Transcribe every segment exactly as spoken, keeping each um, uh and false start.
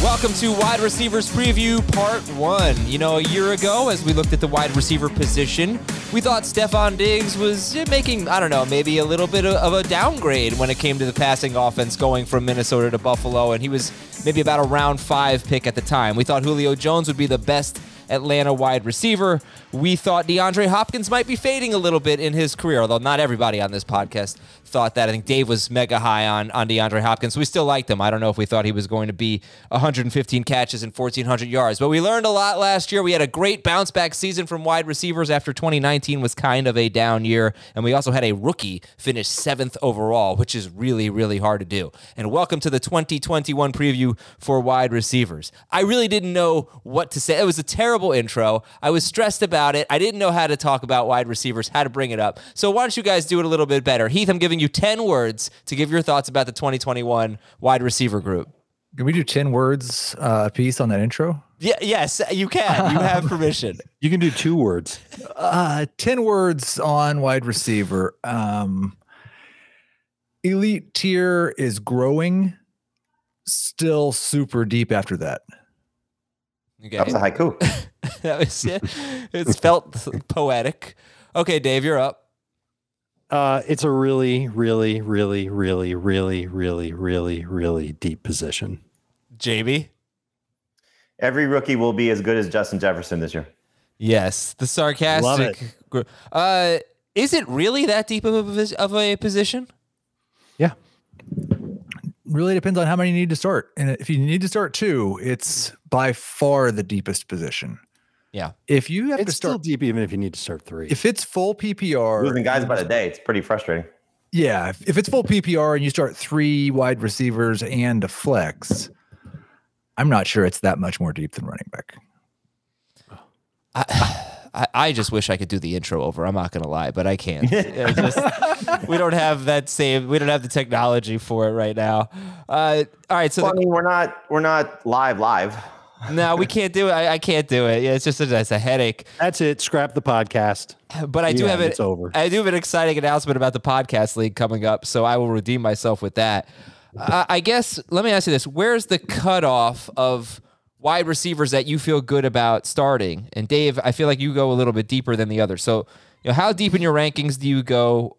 Welcome to Wide Receivers Preview Part one. You know, a year ago, as we looked at the wide receiver position, we thought Stephon Diggs was making, I don't know, maybe a little bit of a downgrade when it came to the passing offense going from Minnesota to Buffalo, and he was maybe about a round five pick at the time. We thought Julio Jones would be the best Atlanta wide receiver. We thought DeAndre Hopkins might be fading a little bit in his career, although not everybody on this podcast thought that. I think Dave was mega high on, on DeAndre Hopkins. We still liked him. I don't know if we thought he was going to be one hundred fifteen catches and fourteen hundred yards, but we learned a lot last year. We had a great bounce back season from wide receivers after twenty nineteen was kind of a down year, and we also had a rookie finish seventh overall, which is really, really hard to do. And welcome to the twenty twenty-one preview for wide receivers. I really didn't know what to say. It was a terrible intro. I was stressed about it. I didn't know how to talk about wide receivers, how to bring it up. So why don't you guys do it a little bit better? Heath, I'm giving you ten words to give your thoughts about the twenty twenty-one wide receiver group. Can we do ten words uh, a piece on that intro? Yeah, yes, you can. You have permission. You can do two words. Uh, ten words on wide receiver. Um, elite tier is growing. Still super deep after that. Okay. That was a haiku. That was, yeah, it felt poetic. Okay, Dave, you're up. Uh, it's a really, really, really, really, really, really, really, really deep position. J B? Every rookie will be as good as Justin Jefferson this year. Yes, the sarcastic. Love it. Uh, is it really that deep of a, of a position? Yeah. Really depends on how many you need to start. And if you need to start two, it's by far the deepest position. Yeah. If you have it's to start still deep, even if you need to start three, if it's full P P R, losing guys by the day, it's pretty frustrating. Yeah. If, if it's full P P R and you start three wide receivers and a flex, I'm not sure it's that much more deep than running back. I, I, I just wish I could do the intro over. I'm not going to lie, but I can't. I just, we don't have that same, we don't have the technology for it right now. Uh, all right. So well, the, I mean, we're not, we're not live, live. No, we can't do it. I, I can't do it. Yeah, it's just a, it's a headache. That's it. Scrap the podcast. But I do yeah, have it. It's over. I do have an exciting announcement about the podcast league coming up, so I will redeem myself with that. Uh, I guess let me ask you this: where's the cutoff of wide receivers that you feel good about starting? And Dave, I feel like you go a little bit deeper than the others. So, you know, how deep in your rankings do you go?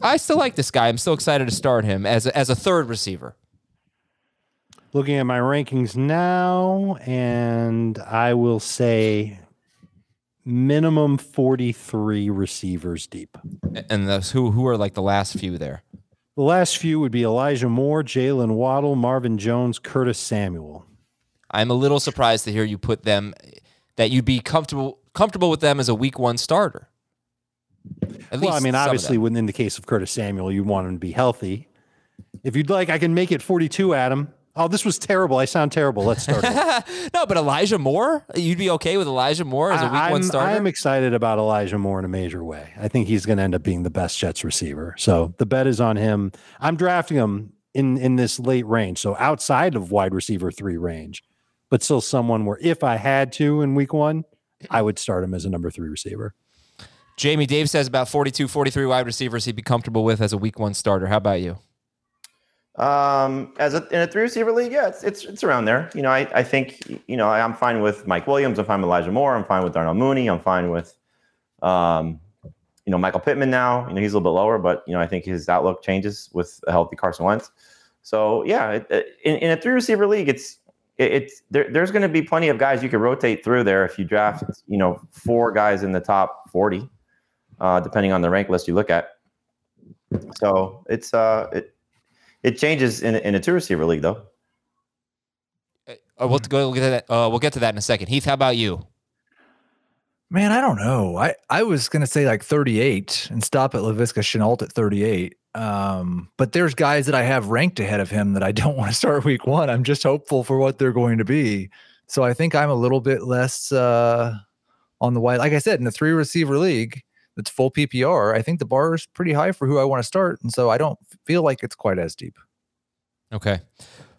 I still like this guy. I'm still excited to start him as a, as a third receiver. Looking at my rankings now, and I will say minimum forty-three receivers deep. And those who who are like the last few there? The last few would be Elijah Moore, Jaylen Waddle, Marvin Jones, Curtis Samuel. I'm a little surprised to hear you put them, that you'd be comfortable comfortable with them as a week one starter. At well, I mean, obviously, within the case of Curtis Samuel, you'd want him to be healthy. If you'd like, I can make it forty-two, Adam. Oh, this was terrible. I sound terrible. Let's start. No, but Elijah Moore? You'd be okay with Elijah Moore as a week I'm, one starter? I'm excited about Elijah Moore in a major way. I think he's going to end up being the best Jets receiver. So the bet is on him. I'm drafting him in, in this late range, so outside of wide receiver three range, but still someone where if I had to in week one, I would start him as a number three receiver. Jamie, Dave says about forty-two, forty-three wide receivers he'd be comfortable with as a week one starter. How about you? Um, as a, in a three receiver league, yeah, it's, it's, it's around there. You know, I, I think, you know, I, I'm fine with Mike Williams. I'm fine with Elijah Moore. I'm fine with Darnell Mooney. I'm fine with, um, you know, Michael Pittman now, you know, he's a little bit lower, but you know, I think his outlook changes with a healthy Carson Wentz. So yeah, it, it, in, in a three receiver league, it's, it, it's there, there's going to be plenty of guys you can rotate through there if you draft, you know, four guys in the top forty, uh, depending on the rank list you look at. So it's uh, it it changes in in a two receiver league though. Uh, we'll go look at that. Uh, we'll get to that in a second. Heath, how about you? Man, I don't know. I, I was going to say like thirty-eight and stop at Laviska Shenault at thirty-eight. Um, but there's guys that I have ranked ahead of him that I don't want to start week one. I'm just hopeful for what they're going to be. So I think I'm a little bit less uh, on the wide. Like I said, in the three receiver league, that's full P P R. I think the bar is pretty high for who I want to start. And so I don't feel like it's quite as deep. Okay.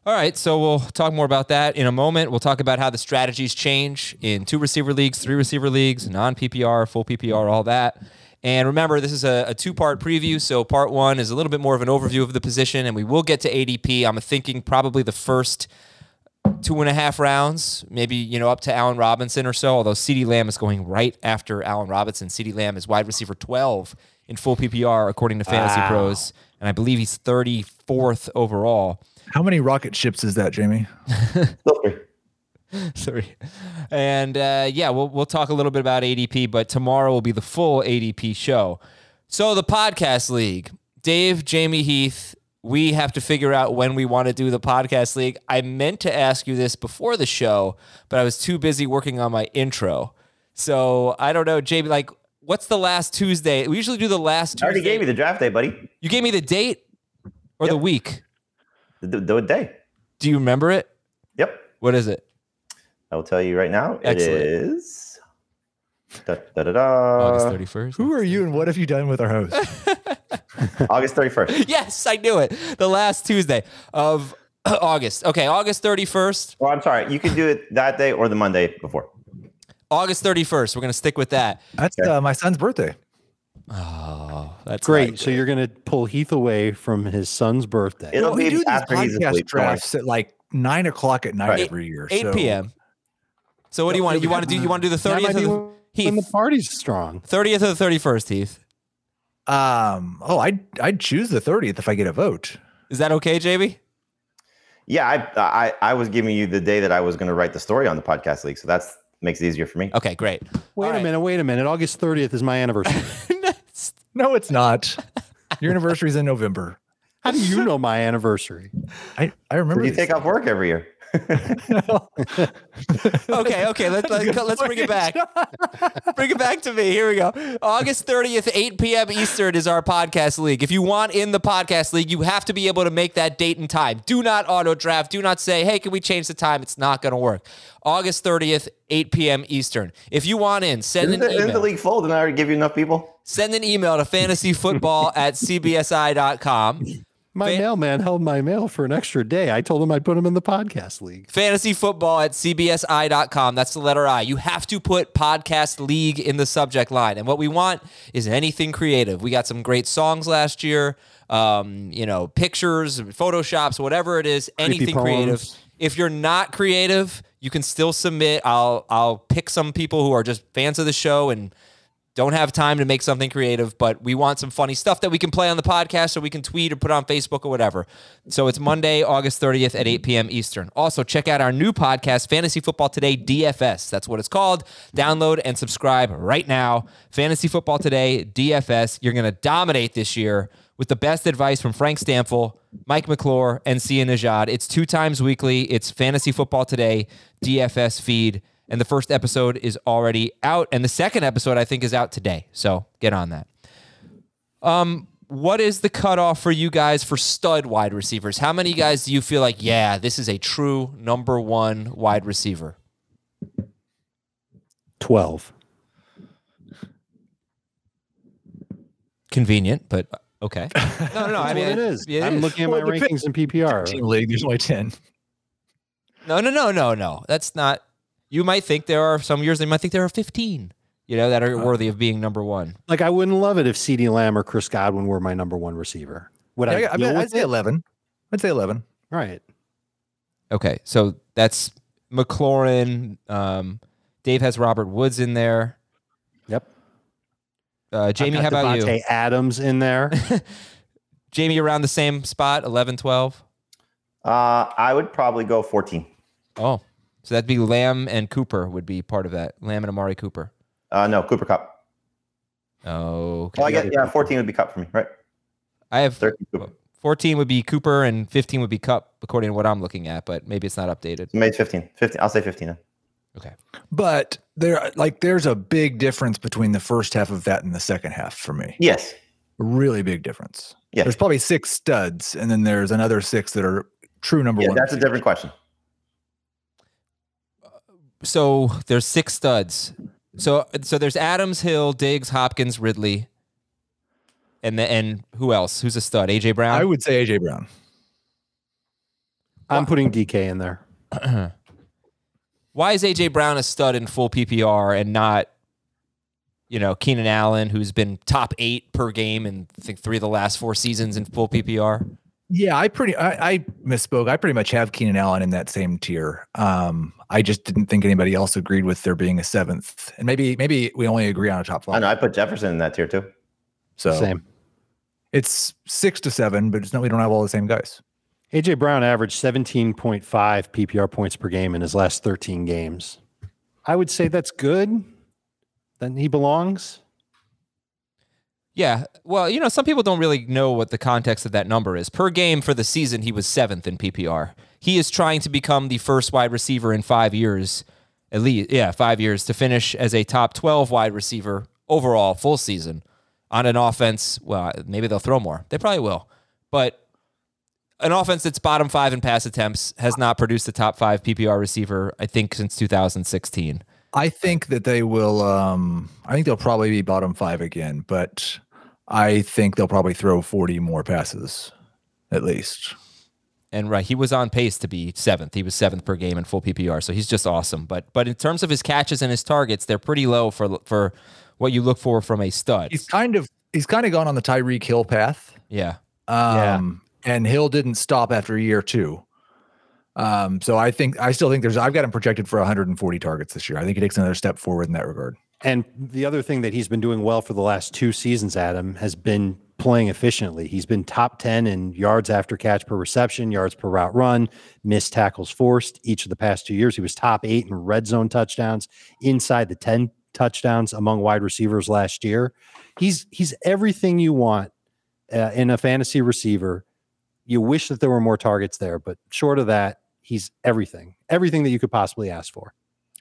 All right, so we'll talk more about that in a moment. We'll talk about how the strategies change in two-receiver leagues, three-receiver leagues, non-P P R, full P P R, all that. And remember, this is a, a two-part preview, so part one is a little bit more of an overview of the position, and we will get to A D P. I'm thinking probably the first two and a half rounds, maybe, you know, up to Allen Robinson or so, although CeeDee Lamb is going right after Allen Robinson. CeeDee Lamb is wide receiver twelve in full P P R, according to Fantasy wow. Pros, and I believe he's thirty-fourth overall. How many rocket ships is that, Jamie? Sorry. Sorry. And uh, yeah, we'll we'll talk a little bit about A D P, but tomorrow will be the full A D P show. So the podcast league, Dave, Jamie, Heath, we have to figure out when we want to do the podcast league. I meant to ask you this before the show, but I was too busy working on my intro. So I don't know, Jamie, like what's the last Tuesday? We usually do the last Tuesday. I already gave you the draft day, buddy. You gave me the date or yep. the week? The, the day. Do you remember it? Yep. What is it? I will tell you right now. Excellent. It is da, da, da, da. August thirty-first. Who are you and what have you done with our host? August thirty-first. Yes, I knew it. The last Tuesday of August. Okay, August thirty-first. Well, I'm sorry. You can do it that day or the Monday before. August thirty-first. We're going to stick with that. That's okay. uh, my son's birthday. Oh, that's great. Like, so you're going to pull Heath away from his son's birthday. It'll well, we do these podcast drafts at like nine o'clock at night right. every year. eight p.m. So what do you want? You want to do, you want to do the thirtieth? Of the, Heath. The party's strong. thirtieth or the thirty-first, Heath? Um, oh, I'd, I'd choose the thirtieth if I get a vote. Is that okay, J B? Yeah, I, I, I was giving you the day that I was going to write the story on the podcast league. So that's makes it easier for me. Okay, great. Wait All a right. minute. Wait a minute. August thirtieth is my anniversary. No, it's not. Your anniversary's in November. How do you know my anniversary? I, I remember. You take things. off work every year. okay, okay. Let's let's, let's bring it back. Bring it back to me. Here we go. August thirtieth, eight p.m. Eastern is our podcast league. If you want in the podcast league, you have to be able to make that date and time. Do not auto draft. Do not say, hey, can we change the time? It's not going to work. August thirtieth, eight p.m. Eastern. If you want in, send isn't an the, email. Isn't the league full? Didn't I already give you enough people? Send an email to fantasyfootball at cbsi dot com. My Fan- mailman held my mail for an extra day. I told him I'd put him in the podcast league. Fantasyfootball at cbsi dot com. That's the letter I. You have to put podcast league in the subject line. And what we want is anything creative. We got some great songs last year. Um, you know, pictures, Photoshops, whatever it is, anything creative. If you're not creative, you can still submit. I'll I'll pick some people who are just fans of the show and don't have time to make something creative, but we want some funny stuff that we can play on the podcast or we can tweet or put on Facebook or whatever. So it's Monday, August thirtieth at eight p.m. Eastern. Also, check out our new podcast, Fantasy Football Today D F S. That's what it's called. Download and subscribe right now. Fantasy Football Today D F S. You're going to dominate this year with the best advice from Frank Stample, Mike McClure, and Sia Nejad. It's two times weekly. It's Fantasy Football Today D F S feed. And the first episode is already out. And the second episode, I think, is out today. So get on that. Um, what is the cutoff for you guys for stud wide receivers? How many guys do you feel like, yeah, this is a true number one wide receiver? twelve. Convenient, but okay. No, no, no. I mean, it is. It I'm is. looking at my well, rankings in P P R. League, there's only ten. No, no, no, no, no. That's not. You might think there are some years, they might think there are fifteen, you know, that are worthy of being number one. Like, I wouldn't love it if CeeDee Lamb or Chris Godwin were my number one receiver. Would yeah, I? I mean, I'd say it? eleven. I'd say eleven. Right. Okay. So that's McLaurin. Um, Dave has Robert Woods in there. Yep. Uh, Jamie, how about Devontae you? Devontae Adams in there. Jamie, around the same spot, eleven, twelve? Uh, I would probably go fourteen. Oh, so that'd be Lamb and Cooper would be part of that. Lamb and Amari Cooper. Uh, no, Cooper Kupp. Oh, okay. Well, I guess, yeah, fourteen would be Kupp for me, right? I have fourteen would be Cooper and fifteen would be Kupp, according to what I'm looking at, but maybe it's not updated. Maybe it's fifteen. fifteen. I'll say fifteen then. Okay. But there, like, there's a big difference between the first half of that and the second half for me. Yes. A really big difference. Yeah. There's probably six studs, and then there's another six that are true number yeah, one. That's a different question. So there's six studs. So so there's Adams, Hill, Diggs, Hopkins, Ridley, and the, and who else? Who's a stud? A J Brown? I would say A J Brown. I'm putting D K in there. Why is A J Brown a stud in full P P R and not, you know, Keenan Allen, who's been top eight per game in I think three of the last four seasons in full P P R? Yeah, I pretty I, I misspoke. I pretty much have Keenan Allen in that same tier. Um, I just didn't think anybody else agreed with there being a seventh, and maybe maybe we only agree on a top five. I know I put Jefferson in that tier too. So same. It's six to seven, but it's not. We don't have all the same guys. A J Brown averaged seventeen point five P P R points per game in his last thirteen games. I would say that's good. Then he belongs. Yeah, well, you know, some people don't really know what the context of that number is. Per game for the season, he was seventh in P P R. He is trying to become the first wide receiver in five years, at least, yeah, five years, to finish as a top twelve wide receiver overall, full season, on an offense, well, maybe they'll throw more. They probably will. But an offense that's bottom five in pass attempts has not produced a top five P P R receiver, I think, since two thousand sixteen. I think that they will, um, I think they'll probably be bottom five again, but I think they'll probably throw forty more passes, at least. And right, he was on pace to be seventh. He was seventh per game in full P P R, so he's just awesome. But but in terms of his catches and his targets, they're pretty low for for what you look for from a stud. He's kind of he's kind of gone on the Tyreek Hill path. Yeah, um, yeah. And Hill didn't stop after year two. Um, so I think I still think there's I've got him projected for one hundred forty targets this year. I think he takes another step forward in that regard. And the other thing that he's been doing well for the last two seasons, Adam, has been playing efficiently. He's been top ten in yards after catch per reception, yards per route run, missed tackles forced. Each of the past two years, he was top eight in red zone touchdowns, inside the ten touchdowns among wide receivers last year. He's he's everything you want uh, in a fantasy receiver. You wish that there were more targets there, but short of that, he's everything, everything that you could possibly ask for.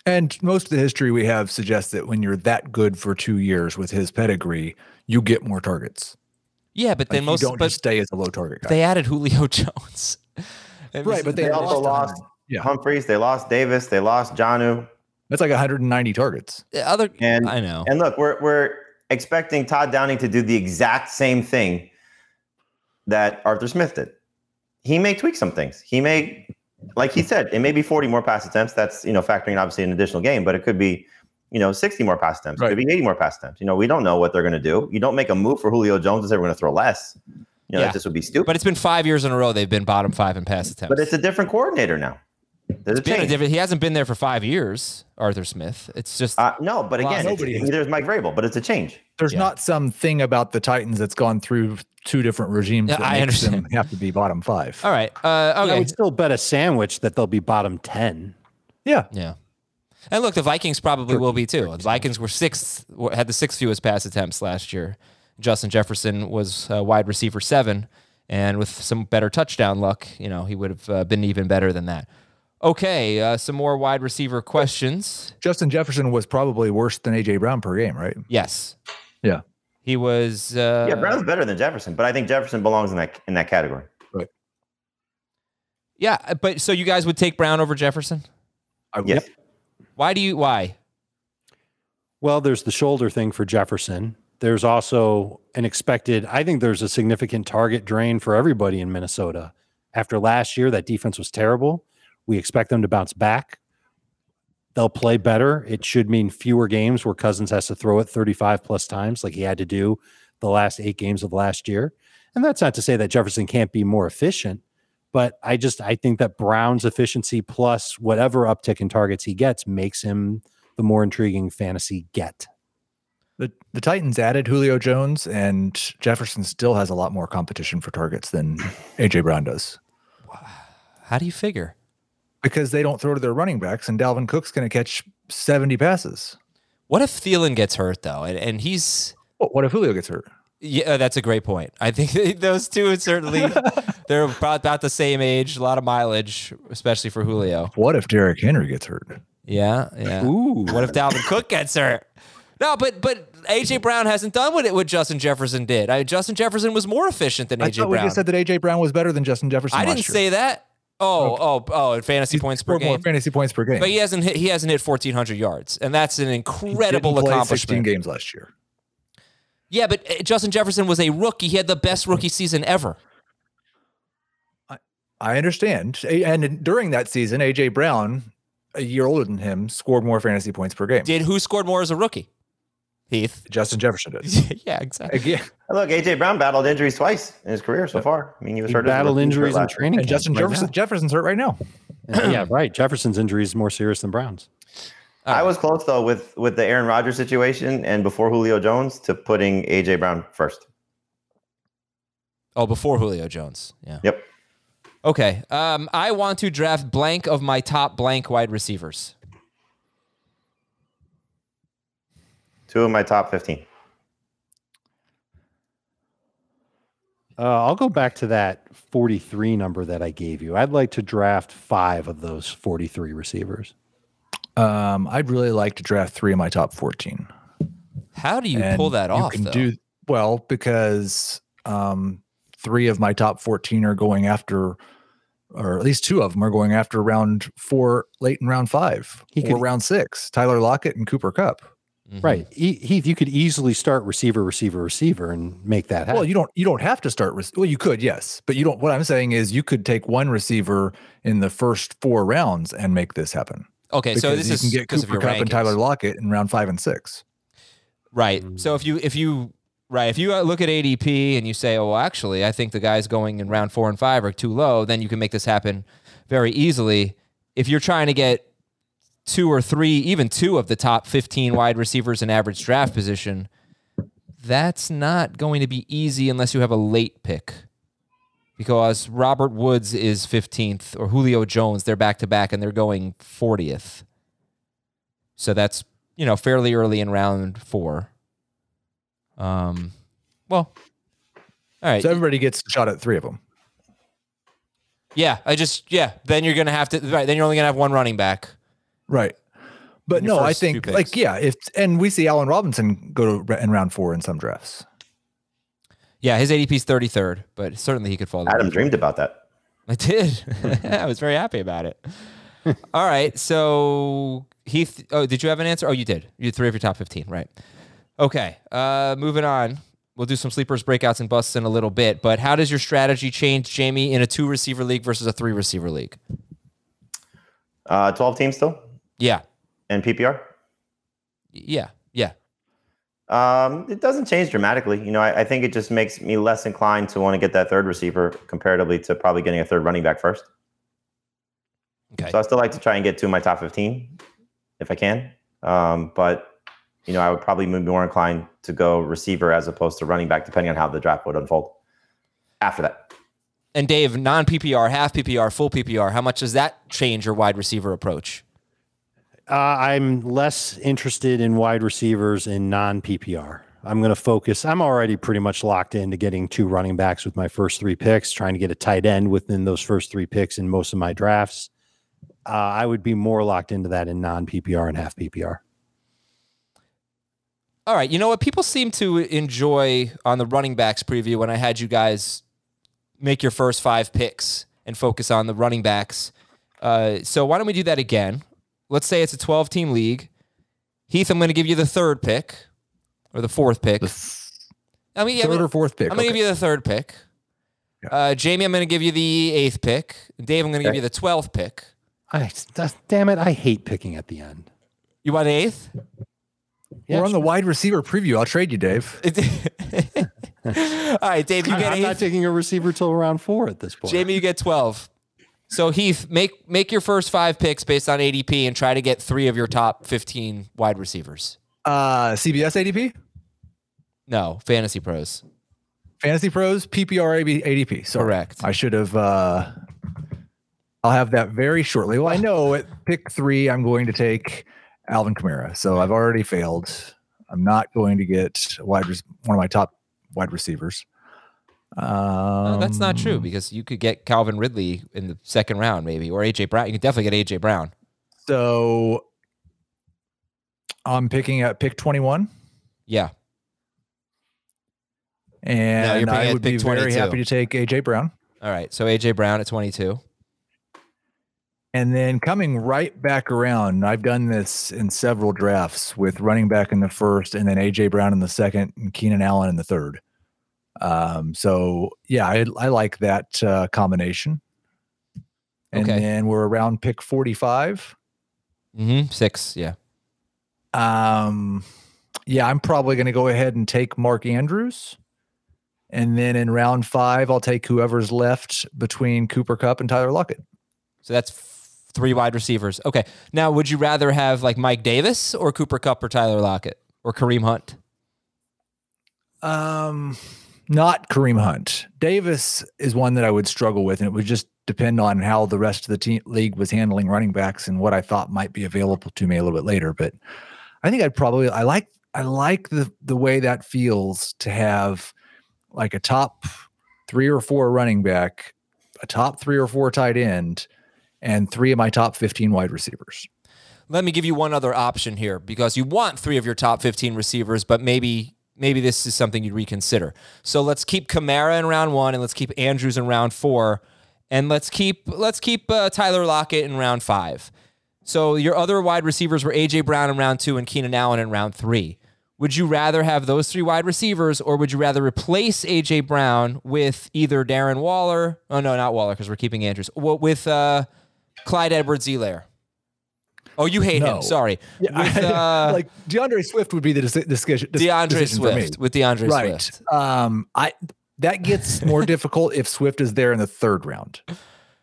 And most of the history we have suggests that when you're that good for two years with his pedigree, you get more targets. Yeah, but then like most you don't but just stay as a low target guy. They added Julio Jones, right? But they, they also lost yeah. Humphreys. They lost Davis. They lost Jonnu. That's like one hundred ninety targets. Other and I know. And look, we're we're expecting Todd Downing to do the exact same thing that Arthur Smith did. He may tweak some things. He may. Like he said, it may be forty more pass attempts. That's, you know, factoring obviously an additional game, but it could be, you know, sixty more pass attempts. Right. It could be eighty more pass attempts. You know, we don't know what they're going to do. You don't make a move for Julio Jones and say we're going to throw less. You know, yeah. That just would be stupid. But it's been five years in a row they've been bottom five in pass attempts. But it's a different coordinator now. There's it's a change. A he hasn't been there for five years, Arthur Smith. It's just uh, no. But again, nobody neither is Mike Vrabel. But it's a change. There's yeah. not some thing about the Titans that's gone through two different regimes. That I makes understand. Them have to be bottom five. All right. Uh, okay. I would still bet a sandwich that they'll be bottom ten. Yeah. Yeah. And look, the Vikings probably will be too. The Vikings were sixth, had the sixth fewest pass attempts last year. Justin Jefferson was uh, wide receiver seven, and with some better touchdown luck, you know, he would have uh, been even better than that. Okay, uh, some more wide receiver questions. Justin Jefferson was probably worse than A J Brown per game, right? Yes. Yeah. He was... Uh, yeah, Brown's better than Jefferson, but I think Jefferson belongs in that in that category. Right. Yeah, but so you guys would take Brown over Jefferson? I would. Yes. Why do you... Why? Well, there's the shoulder thing for Jefferson. There's also an expected... I think there's a significant target drain for everybody in Minnesota. After last year, that defense was terrible. We expect them to bounce back. They'll play better. It should mean fewer games where Cousins has to throw it thirty-five plus times like he had to do the last eight games of last year. And that's not to say that Jefferson can't be more efficient, but I just, I think that Brown's efficiency plus whatever uptick in targets he gets makes him the more intriguing fantasy get. The the Titans added Julio Jones, and Jefferson still has a lot more competition for targets than A J Brown does. How do you figure? because they don't throw to their running backs, and Dalvin Cook's going to catch seventy passes. What if Thielen gets hurt, though? And, and he's... Well, what if Julio gets hurt? Yeah, that's a great point. I think those two would certainly... They're about, about the same age, a lot of mileage, especially for Julio. What if Derrick Henry gets hurt? Yeah, yeah. Ooh. What if Dalvin Cook gets hurt? No, but but A J Brown hasn't done what it what Justin Jefferson did. I, Justin Jefferson was more efficient than A J Brown. I thought we just said that A J Brown was better than Justin Jefferson. I didn't last year. say that. Oh, okay. oh, oh! In fantasy He's points per game, more fantasy points per game. But he hasn't hit. He hasn't hit fourteen hundred yards, and that's an incredible he didn't accomplishment. Play sixteen games last year. Yeah, but Justin Jefferson was a rookie. He had the best rookie season ever. I, I understand, and during that season, A J Brown, a year older than him, scored more fantasy points per game. Did who scored more as a rookie? Heath. Justin Jefferson did. Yeah, exactly. Again. Look, A J Brown battled injuries twice in his career so far. I mean, he was he hurt. Battled injuries in training. And Justin right Jefferson, now. Jefferson's hurt right now. Yeah, right. Jefferson's injury is more serious than Brown's. Uh, I was close though with with the Aaron Rodgers situation and before Julio Jones to putting A J Brown first. Oh, before Julio Jones. Yeah. Yep. Okay. Um, I want to draft blank of my top blank wide receivers. Two of my top fifteen. Uh, I'll go back to that forty-three number that I gave you. I'd like to draft five of those forty-three receivers. Um, I'd really like to draft three of my top fourteen. How do you and pull that you off? Can though? Do well because um, three of my top fourteen are going after, or at least two of them are going after round four, late in round five, he or could, round six. Tyler Lockett and Cooper Kupp. Mm-hmm. Right, Heath. You could easily start receiver, receiver, receiver, and make that happen. Well, you don't. You don't have to start. Re- well, you could, yes, but you don't. What I'm saying is, you could take one receiver in the first four rounds and make this happen. Okay, because so this you is can get Cooper Kupp and Tyler Lockett in round five and six. Right. Mm-hmm. So if you if you right if you look at A D P and you say, oh, well, actually, I think the guys going in round four and five are too low, then you can make this happen very easily. If you're trying to get two or three, even two of the top fifteen wide receivers in average draft position, that's not going to be easy unless you have a late pick because Robert Woods is fifteenth or Julio Jones, they're back-to-back and they're going fortieth. So that's, you know, fairly early in round four. Um, well, all right. So everybody gets a shot at three of them. Yeah, I just, yeah, then you're going to have to, right, then you're only going to have one running back. Right. But no, I think like, yeah, if, and we see Allen Robinson go to, in round four in some drafts. Yeah. His A D P is thirty-third, but certainly he could fall. Adam dreamed about that. I did. I was very happy about it. All right. So Heath, oh, did you have an answer? Oh, you did. You had three of your top fifteen. Right. Okay. Uh, moving on. We'll do some sleepers, breakouts, and busts in a little bit, but how does your strategy change, Jamie, in a two receiver league versus a three receiver league? Uh, twelve teams still. Yeah. And P P R? Yeah. Yeah. Um, it doesn't change dramatically. You know, I, I think it just makes me less inclined to want to get that third receiver comparatively to probably getting a third running back first. Okay. So I still like to try and get two of my top fifteen if I can. Um, but, you know, I would probably be more inclined to go receiver as opposed to running back, depending on how the draft would unfold after that. And Dave, non-P P R, half P P R, full P P R, how much does that change your wide receiver approach? Uh, I'm less interested in wide receivers in non-P P R. I'm going to focus. I'm already pretty much locked into getting two running backs with my first three picks, trying to get a tight end within those first three picks in most of my drafts. Uh, I would be more locked into that in non-P P R and half P P R. All right. You know what? People seem to enjoy on the running backs preview when I had you guys make your first five picks and focus on the running backs. Uh, so why don't we do that again? Let's say it's a twelve-team league. Heath, I'm going to give you the third pick or the fourth pick. The th- I mean, yeah, third I'm gonna, or fourth pick. I'm going to okay. give you the third pick. Yeah. Uh, Jamie, I'm going to give you the eighth pick. Dave, I'm going to okay. give you the twelfth pick. I, damn it, I hate picking at the end. You want an eighth? Yeah, We're on sure. the wide receiver preview. I'll trade you, Dave. All right, Dave, you get I'm eighth. Not taking a receiver till round four at this point. Jamie, you get twelve. So Heath, make make your first five picks based on A D P and try to get three of your top fifteen wide receivers. Uh, C B S A D P? No, Fantasy Pros. Fantasy Pros, P P R A D P. Sorry. Correct. I should have. Uh, I'll have that very shortly. Well, I know at pick three, I'm going to take Alvin Kamara. So I've already failed. I'm not going to get wide res- one of my top wide receivers. Um, no, that's not true, because you could get Calvin Ridley in the second round, maybe, or A J Brown. You could definitely get A J Brown. So I'm picking at pick twenty-one. Yeah. And no, I would be twenty-two. Very happy to take A J Brown. All right. So A J Brown at twenty-two. And then coming right back around, I've done this in several drafts with running back in the first, and then A J Brown in the second, and Keenan Allen in the third. Um, so yeah, I, I like that uh, combination. And okay. Then we're around pick forty-five. Mm-hmm. Six. Yeah. Um, yeah, I'm probably going to go ahead and take Mark Andrews. And then in round five, I'll take whoever's left between Cooper Kupp and Tyler Lockett. So that's three wide receivers. Okay. Now, would you rather have like Mike Davis or Cooper Kupp or Tyler Lockett or Kareem Hunt? Um, not Kareem Hunt. Davis is one that I would struggle with, and it would just depend on how the rest of the team, league was handling running backs and what I thought might be available to me a little bit later. But I think I'd probably I like I like the the way that feels to have like a top three or four running back, a top three or four tight end, and three of my top fifteen wide receivers. Let me give you one other option here, because you want three of your top fifteen receivers, but maybe maybe this is something you'd reconsider. So let's keep Kamara in round one, and let's keep Andrews in round four, and let's keep let's keep uh, Tyler Lockett in round five. So your other wide receivers were A J Brown in round two and Keenan Allen in round three. Would you rather have those three wide receivers, or would you rather replace A J Brown with either Darren Waller? Oh, no, not Waller, because we're keeping Andrews. Well, with uh, Clyde Edwards-Helaire. Oh, you hate no. him. Sorry. Yeah, with, uh, like DeAndre Swift would be the dis- discussion. Dis- DeAndre Swift with DeAndre right. Swift. Um, I that gets more difficult if Swift is there in the third round.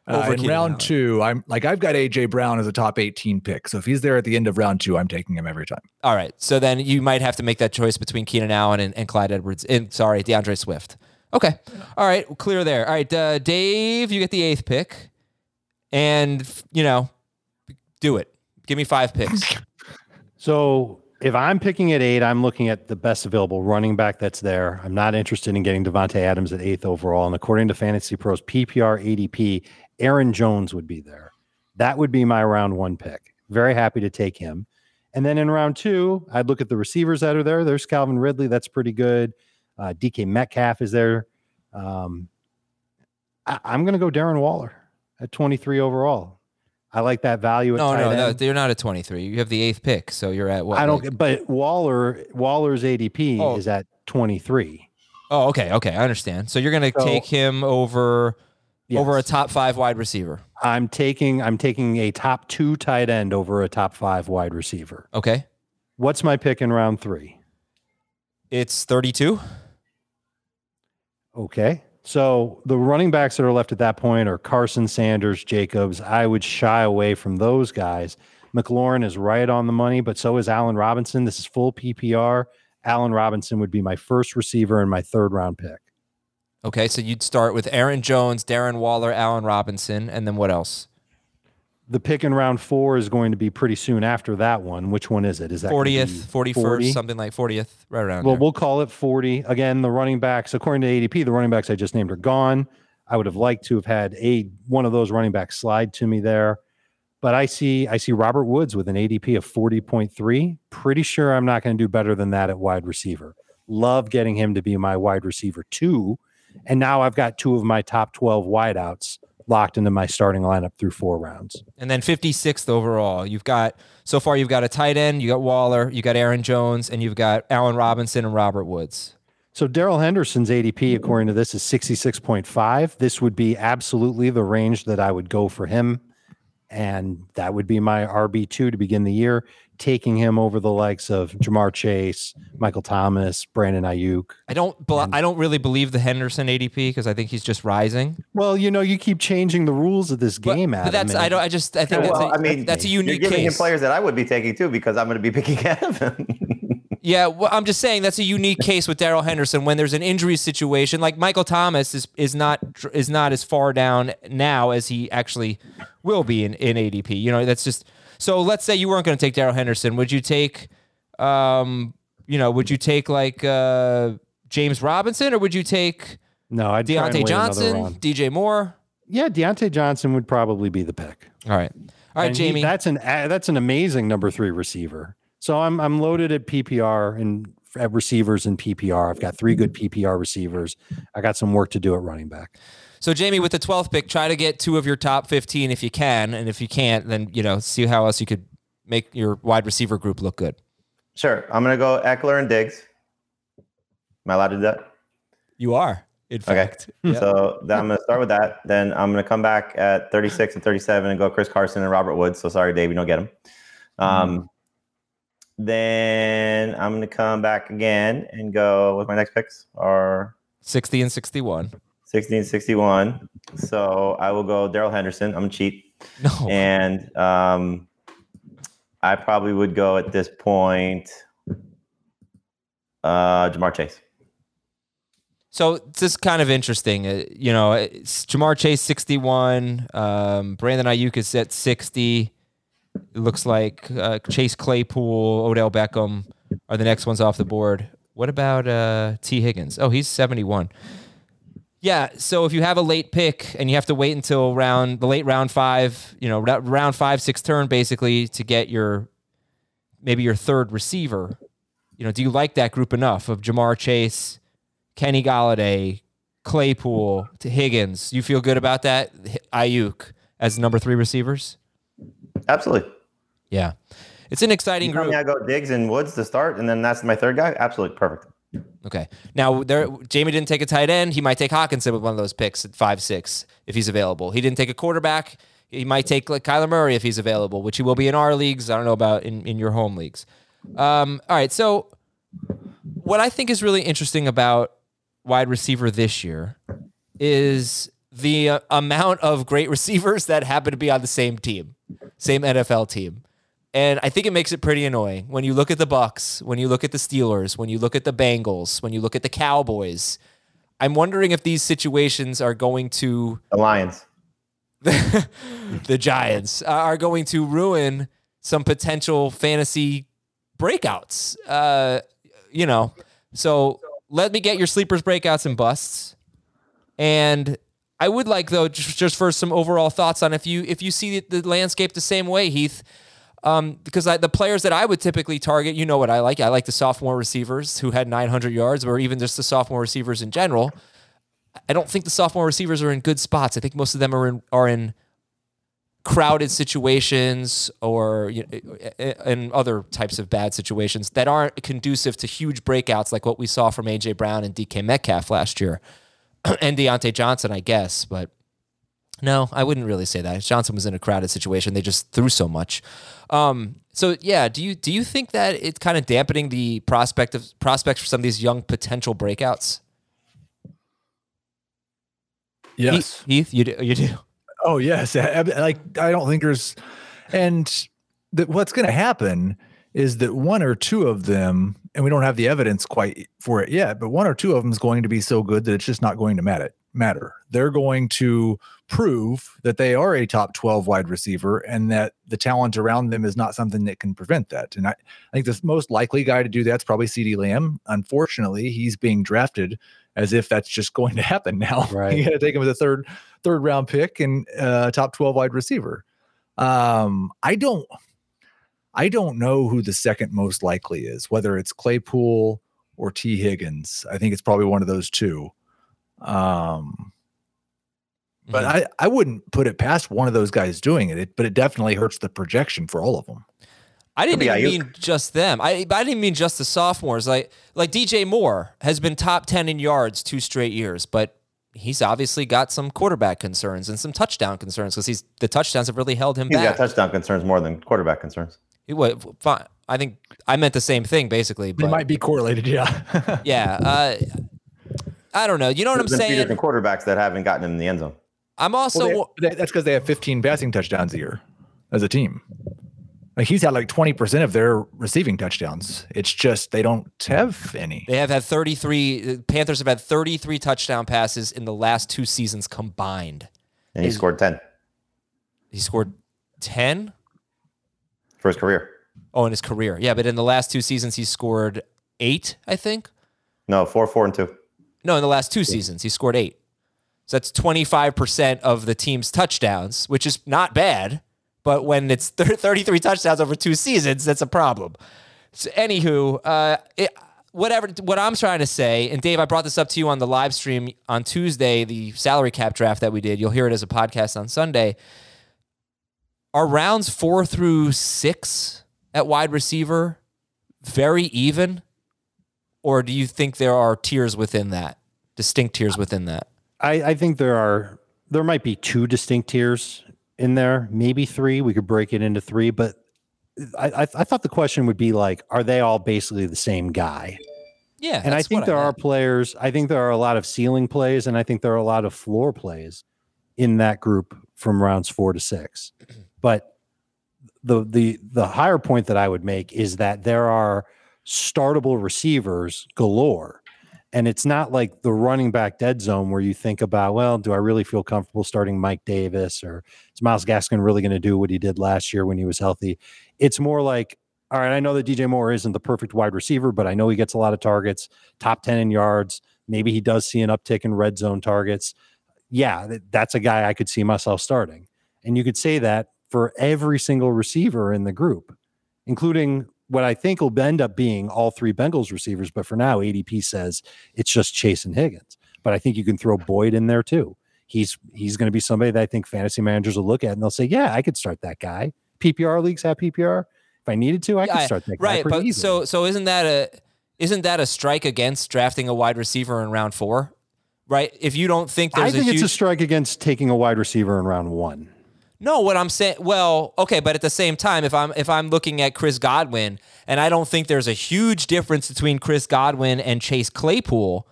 Uh, in round two, I'm like I've got A J Brown as a top eighteen pick. So if he's there at the end of round two, I'm taking him every time. All right. So then you might have to make that choice between Keenan Allen and, and Clyde Edwards. And sorry, DeAndre Swift. Okay. All right. Clear there. All right, uh, Dave, you get the eighth pick, and you know, do it. Give me five picks. So if I'm picking at eight, I'm looking at the best available running back that's there. I'm not interested in getting Devontae Adams at eighth overall. And according to Fantasy Pros P P R A D P, Aaron Jones would be there. That would be my round one pick. Very happy to take him. And then in round two, I'd look at the receivers that are there. There's Calvin Ridley. That's pretty good. Uh, D K Metcalf is there. Um, I- I'm going to go Darren Waller at twenty-three overall. I like that value. At no, no, no, you're not at twenty-three. You have the eighth pick, so you're at what? I don't. Like, but Waller, Waller's A D P oh. is at twenty-three. Oh, okay, okay, I understand. So you're going to so, take him over. Yes. Over a top five wide receiver. I'm taking I'm taking a top two tight end over a top five wide receiver. Okay. What's my pick in round three? It's thirty-two. Okay. So the running backs that are left at that point are Carson, Sanders, Jacobs. I would shy away from those guys. McLaurin is right on the money, but so is Allen Robinson. This is full P P R. Allen Robinson would be my first receiver and my third round pick. Okay, so you'd start with Aaron Jones, Darren Waller, Allen Robinson, and then what else? The pick in round four is going to be pretty soon after that one. Which one is it? Is that fortieth, forty-first, forty? Something like fortieth, right around Well, there. We'll call it forty. Again, the running backs, according to A D P, the running backs I just named are gone. I would have liked to have had a one of those running backs slide to me there. But I see I see Robert Woods with an A D P of forty point three. Pretty sure I'm not going to do better than that at wide receiver. Love getting him to be my wide receiver two. And now I've got two of my top twelve wideouts locked into my starting lineup through four rounds. And then fifty-sixth overall, you've got, so far you've got a tight end, you got Waller, you got Aaron Jones, and you've got Allen Robinson and Robert Woods. So Daryl Henderson's A D P, according to this, is sixty-six point five. This would be absolutely the range that I would go for him. And that would be my R B two to begin the year, taking him over the likes of Jamar Chase, Michael Thomas, Brandon Ayuk. I don't bl- and- I don't really believe the Henderson A D P because I think he's just rising. Well, you know, you keep changing the rules of this game, but, Adam. But that's, I, don't, I just, I think yeah, that's, well, a, I mean, that's a unique case. You're giving case. Him players that I would be taking too because I'm going to be picking Adam. Yeah, well, I'm just saying that's a unique case with Daryl Henderson when there's an injury situation. Like Michael Thomas is is not is not as far down now as he actually will be in, in A D P. You know, that's just so. Let's say you weren't going to take Daryl Henderson. Would you take, um, you know, would you take like uh, James Robinson or would you take no I'd Deontay Johnson, D J Moore? Yeah, Deontay Johnson would probably be the pick. All right. All right, and Jamie. He, that's an that's an amazing number three receiver. So I'm I'm loaded at P P R and at receivers in P P R. I've got three good P P R receivers. I got some work to do at running back. So Jamie, with the twelfth pick, try to get two of your top fifteen if you can, and if you can't, then you know see how else you could make your wide receiver group look good. Sure, I'm gonna go Eckler and Diggs. Am I allowed to do that? You are. In fact. Okay. Yep. So then I'm going to start with that. Then I'm going to come back at thirty-six and thirty-seven and go Chris Carson and Robert Woods. So sorry, Dave, you don't get him. Um, mm. Then I'm going to come back again and go with my next picks are sixty and sixty-one. sixty and sixty-one. So I will go Daryl Henderson. I'm going to cheat. No. And um, I probably would go at this point uh, Jamar Chase. So it's just kind of interesting. Uh, you know, it's Jamar Chase, sixty-one. Um, Brandon Ayuk is at sixty. It looks like uh, Chase Claypool, Odell Beckham are the next ones off the board. What about uh, T. Higgins? Oh, he's seventy-one. Yeah, so if you have a late pick and you have to wait until round the late round five, you know, round five, six turn basically to get your maybe your third receiver, you know, do you like that group enough of Jamar Chase, Kenny Galladay, Claypool, to Higgins? You feel good about that? Ayuk as number three receivers? Absolutely. Yeah. It's an exciting you know group. I go Diggs and Woods to start, and then that's my third guy? Absolutely. Perfect. Okay. Now, there, Jamie didn't take a tight end. He might take Hawkinson with one of those picks at five six if he's available. He didn't take a quarterback. He might take like Kyler Murray if he's available, which he will be in our leagues. I don't know about in, in your home leagues. Um, all right. So what I think is really interesting about wide receiver this year is the uh, amount of great receivers that happen to be on the same team, same N F L team. And I think it makes it pretty annoying when you look at the Bucs, when you look at the Steelers, when you look at the Bengals, when you look at the Cowboys. I'm wondering if these situations are going to... The Lions. The Giants are going to ruin some potential fantasy breakouts. Uh, you know, so... Let me get your sleepers, breakouts, and busts. And I would like, though, just, just for some overall thoughts on if you if you see the, the landscape the same way, Heath, um, because I, the players that I would typically target, you know what I like. I like the sophomore receivers who had nine hundred yards or even just the sophomore receivers in general. I don't think the sophomore receivers are in good spots. I think most of them are in, are in crowded situations or you know, and other types of bad situations that aren't conducive to huge breakouts like what we saw from A J Brown and D K Metcalf last year and Deontay Johnson, I guess. But no, I wouldn't really say that. Johnson was in a crowded situation. They just threw so much. Um, so yeah, do you do you think that it's kind of dampening the prospect of prospects for some of these young potential breakouts? Yes. Heath, Heath you do, you do. Oh, yes. Like, I don't think there's, and that what's going to happen is that one or two of them, and we don't have the evidence quite for it yet, but one or two of them is going to be so good that it's just not going to matter. Matter. They're going to prove that they are a top twelve wide receiver and that the talent around them is not something that can prevent that. And I, I think the most likely guy to do that's probably CeeDee Lamb. Unfortunately, he's being drafted as if that's just going to happen now. Right. You got to take him as a third third round pick and uh, top twelve wide receiver. Um, I don't I don't know who the second most likely is, whether it's Claypool or T. Higgins. I think it's probably one of those two. Um, but mm-hmm. I, I wouldn't put it past one of those guys doing it, it, but it definitely hurts the projection for all of them. I didn't even mean just them. I I didn't mean just the sophomores. Like like D J Moore has been top ten in yards two straight years, but he's obviously got some quarterback concerns and some touchdown concerns because he's the touchdowns have really held him he's back. He's got touchdown concerns more than quarterback concerns. It was fine. I think I meant the same thing basically. But, it might be correlated, yeah. yeah. Uh, I don't know. You know what There's I'm been saying? There's a few different quarterbacks that haven't gotten in the end zone. I'm also well, they, that's because they have fifteen passing touchdowns a year as a team. Like he's had like twenty percent of their receiving touchdowns. It's just they don't have any. They have had thirty-three. Panthers have had thirty-three touchdown passes in the last two seasons combined. And he He's, scored ten. He scored ten? For his career. Oh, in his career. Yeah, but in the last two seasons, he scored eight, I think. No, four, four, and two. No, in the last two seasons, he scored eight. So that's twenty-five percent of the team's touchdowns, which is not bad. But when it's thirty-three touchdowns over two seasons, that's a problem. So anywho, uh, it, whatever, what I'm trying to say, and Dave, I brought this up to you on the live stream on Tuesday, the salary cap draft that we did. You'll hear it as a podcast on Sunday. Are rounds four through six at wide receiver very even? Or do you think there are tiers within that, distinct tiers within that? I, I think there are, there might be two distinct tiers in there, maybe three. We could break it into three, but I, I, I thought the question would be like, are they all basically the same guy? Yeah. And I think there I are meant. players. I think there are a lot of ceiling plays, and I think there are a lot of floor plays in that group from rounds four to six. But the the the higher point that I would make is that there are startable receivers galore. And it's not like the running back dead zone where you think about, well, do I really feel comfortable starting Mike Davis, or is Myles Gaskin really going to do what he did last year when he was healthy? It's more like, all right, I know that D J Moore isn't the perfect wide receiver, but I know he gets a lot of targets, top ten in yards. Maybe he does see an uptick in red zone targets. Yeah, that's a guy I could see myself starting. And you could say that for every single receiver in the group, including what I think will end up being all three Bengals receivers, but for now, A D P says it's just Chase and Higgins. But I think you can throw Boyd in there too. He's he's going to be somebody that I think fantasy managers will look at and they'll say, yeah, I could start that guy. P P R leagues have P P R. If I needed to, I yeah, could start that I, guy right, pretty but easily. So so isn't that a isn't that a strike against drafting a wide receiver in round four? Right? If you don't think there's I think a it's huge... a strike against taking a wide receiver in round one. No, what I'm saying, well, okay, but at the same time, if I'm if I'm looking at Chris Godwin, and I don't think there's a huge difference between Chris Godwin and Chase Claypool,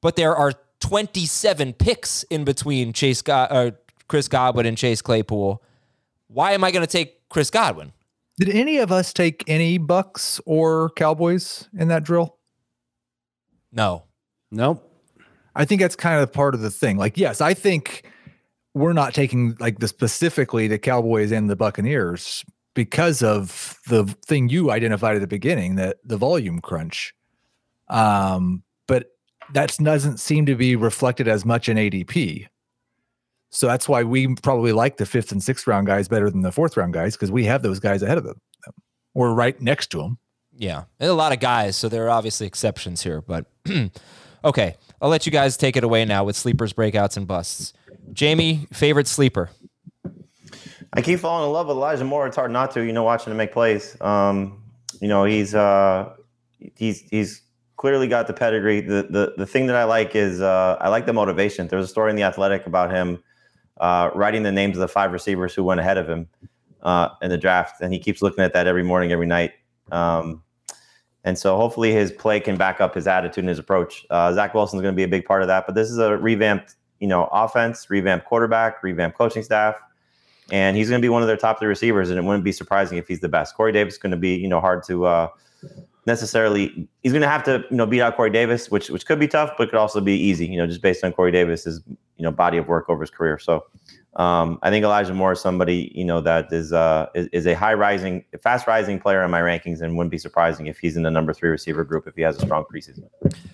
but there are twenty-seven picks in between Chase God, uh, Chris Godwin and Chase Claypool, why am I going to take Chris Godwin? Did any of us take any Bucks or Cowboys in that drill? No. Nope. I think that's kind of part of the thing. Like, yes, I think... we're not taking like the specifically the Cowboys and the Buccaneers because of the thing you identified at the beginning, that the volume crunch. Um, but that doesn't seem to be reflected as much in A D P. So that's why we probably like the fifth and sixth round guys better than the fourth round guys, because we have those guys ahead of them or right next to them. Yeah. There's a lot of guys, so there are obviously exceptions here, but okay. I'll let you guys take it away now with sleepers, breakouts, and busts. Jamie, favorite sleeper? I keep falling in love with Elijah Moore. It's hard not to, you know, watching him make plays. Um, you know, he's uh, he's he's clearly got the pedigree. The the the thing that I like is uh, I like the motivation. There was a story in The Athletic about him uh, writing the names of the five receivers who went ahead of him uh, in the draft, and he keeps looking at that every morning, every night. Um, And so hopefully his play can back up his attitude and his approach. Uh, Zach Wilson's going to be a big part of that. But this is a revamped, you know, offense, revamped quarterback, revamped coaching staff. And he's going to be one of their top three receivers. And it wouldn't be surprising if he's the best. Corey Davis is going to be, you know, hard to uh, necessarily – he's going to have to, you know, beat out Corey Davis, which which could be tough, but could also be easy, you know, just based on Corey Davis's, you know, body of work over his career. So um, I think Elijah Moore is somebody, you know, that is uh, is, is a high-rising, fast-rising player in my rankings, and wouldn't be surprising if he's in the number three receiver group if he has a strong preseason.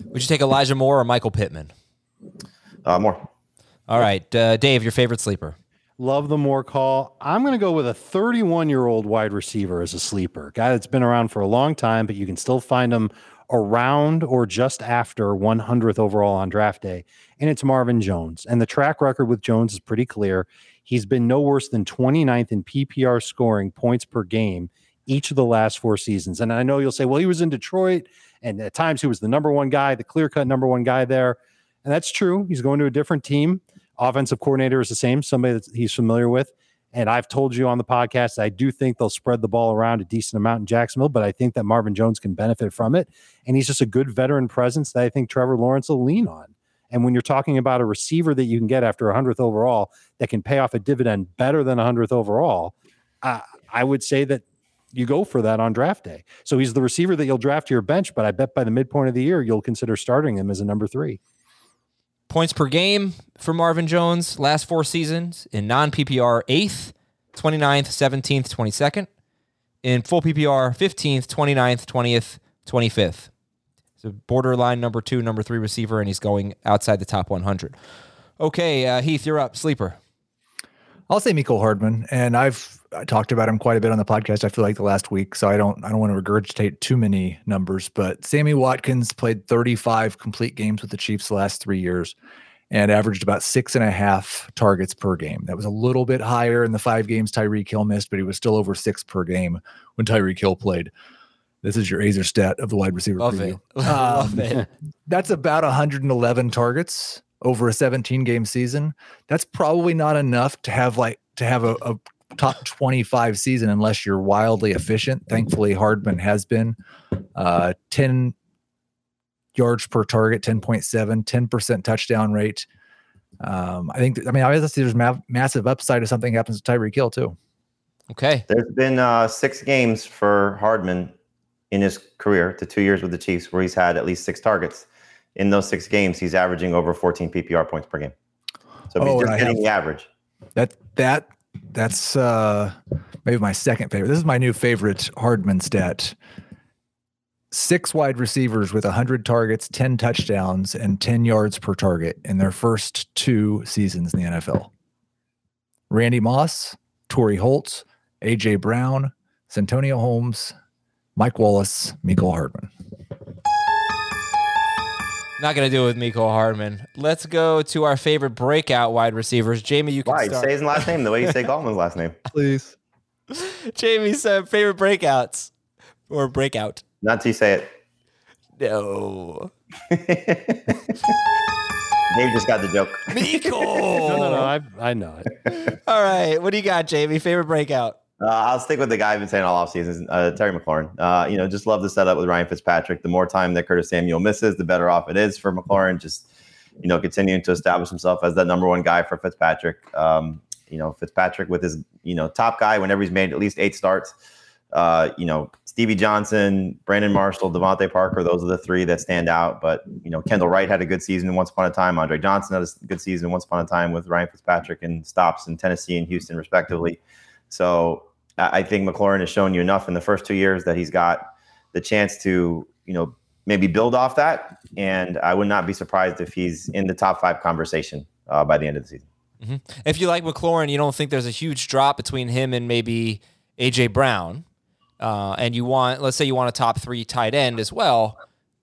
Would you take Elijah Moore or Michael Pittman? Uh, Moore. All right. Uh, Dave, your favorite sleeper? Love the Moore call. I'm going to go with a thirty-one-year-old wide receiver as a sleeper. Guy that's been around for a long time, but you can still find him around or just after one hundredth overall on draft day. And it's Marvin Jones. And the track record with Jones is pretty clear. He's been no worse than twenty-ninth in P P R scoring points per game each of the last four seasons. And I know you'll say, well, he was in Detroit, and at times he was the number one guy, the clear-cut number one guy there. And that's true. He's going to a different team. Offensive coordinator is the same, somebody that he's familiar with. And I've told you on the podcast, I do think they'll spread the ball around a decent amount in Jacksonville, but I think that Marvin Jones can benefit from it. And he's just a good veteran presence that I think Trevor Lawrence will lean on. And when you're talking about a receiver that you can get after one hundredth overall that can pay off a dividend better than one hundredth overall, uh, I would say that you go for that on draft day. So he's the receiver that you'll draft to your bench, but I bet by the midpoint of the year, you'll consider starting him as a number three. Points per game for Marvin Jones, last four seasons in non-P P R, eighth, twenty-ninth, seventeenth, twenty-second. In full P P R, fifteenth, twenty-ninth, twentieth, twenty-fifth. He's a borderline number two, number three receiver, and he's going outside the top one hundred. Okay, uh, Heath, you're up. Sleeper. I'll say Mecole Hardman, and I've I talked about him quite a bit on the podcast, I feel like, the last week, so I don't I don't want to regurgitate too many numbers, but Sammy Watkins played thirty-five complete games with the Chiefs the last three years and averaged about six and a half targets per game. That was a little bit higher in the five games Tyreek Hill missed, but he was still over six per game when Tyreek Hill played. This is your Azer stat of the wide receiver Love preview. It. Um, Love it. That's about one hundred eleven targets over a seventeen-game season. That's probably not enough to have like to have a, a top twenty-five season unless you're wildly efficient. Thankfully, Hardman has been uh, ten yards per target, ten point seven, ten percent touchdown rate. Um, I think, th- I mean, obviously there's ma- massive upside if something happens to Tyreek Hill too. Okay. There's been uh, six games for Hardman in his career, the two years with the Chiefs, where he's had at least six targets. In those six games, he's averaging over fourteen P P R points per game. So oh, he's just getting have, the average. That, that, that's uh, maybe my second favorite. This is my new favorite Hardman stat. Six wide receivers with one hundred targets, ten touchdowns, and ten yards per target in their first two seasons in the N F L. Randy Moss, Torrey Holt, A J Brown, Santonio Holmes, Mike Wallace, Mecole Hardman. Not going to do it with Mecole Hardman. Let's go to our favorite breakout wide receivers. Jamie, you can Why? start. Why? Say his last name the way you say Goldman's last name. Please. Jamie said favorite breakouts or breakout. Not to say it. No. Dave just got the joke. Mecole. no, no, no. I, I know it. All right. What do you got, Jamie? Favorite breakout? Uh, I'll stick with the guy I've been saying all offseason, uh, Terry McLaurin. Uh, you know, just love the setup with Ryan Fitzpatrick. The more time that Curtis Samuel misses, the better off it is for McLaurin. Just, you know, continuing to establish himself as that number one guy for Fitzpatrick. Um, you know, Fitzpatrick with his, you know, top guy whenever he's made at least eight starts. Uh, you know, Stevie Johnson, Brandon Marshall, Devontae Parker, those are the three that stand out. But, you know, Kendall Wright had a good season once upon a time. Andre Johnson had a good season once upon a time with Ryan Fitzpatrick and stops in Tennessee and Houston, respectively. So I think McLaurin has shown you enough in the first two years that he's got the chance to, you know, maybe build off that. And I would not be surprised if he's in the top five conversation uh, by the end of the season. Mm-hmm. If you like McLaurin, you don't think there's a huge drop between him and maybe A J Brown. Uh, and you want, let's say you want a top three tight end as well.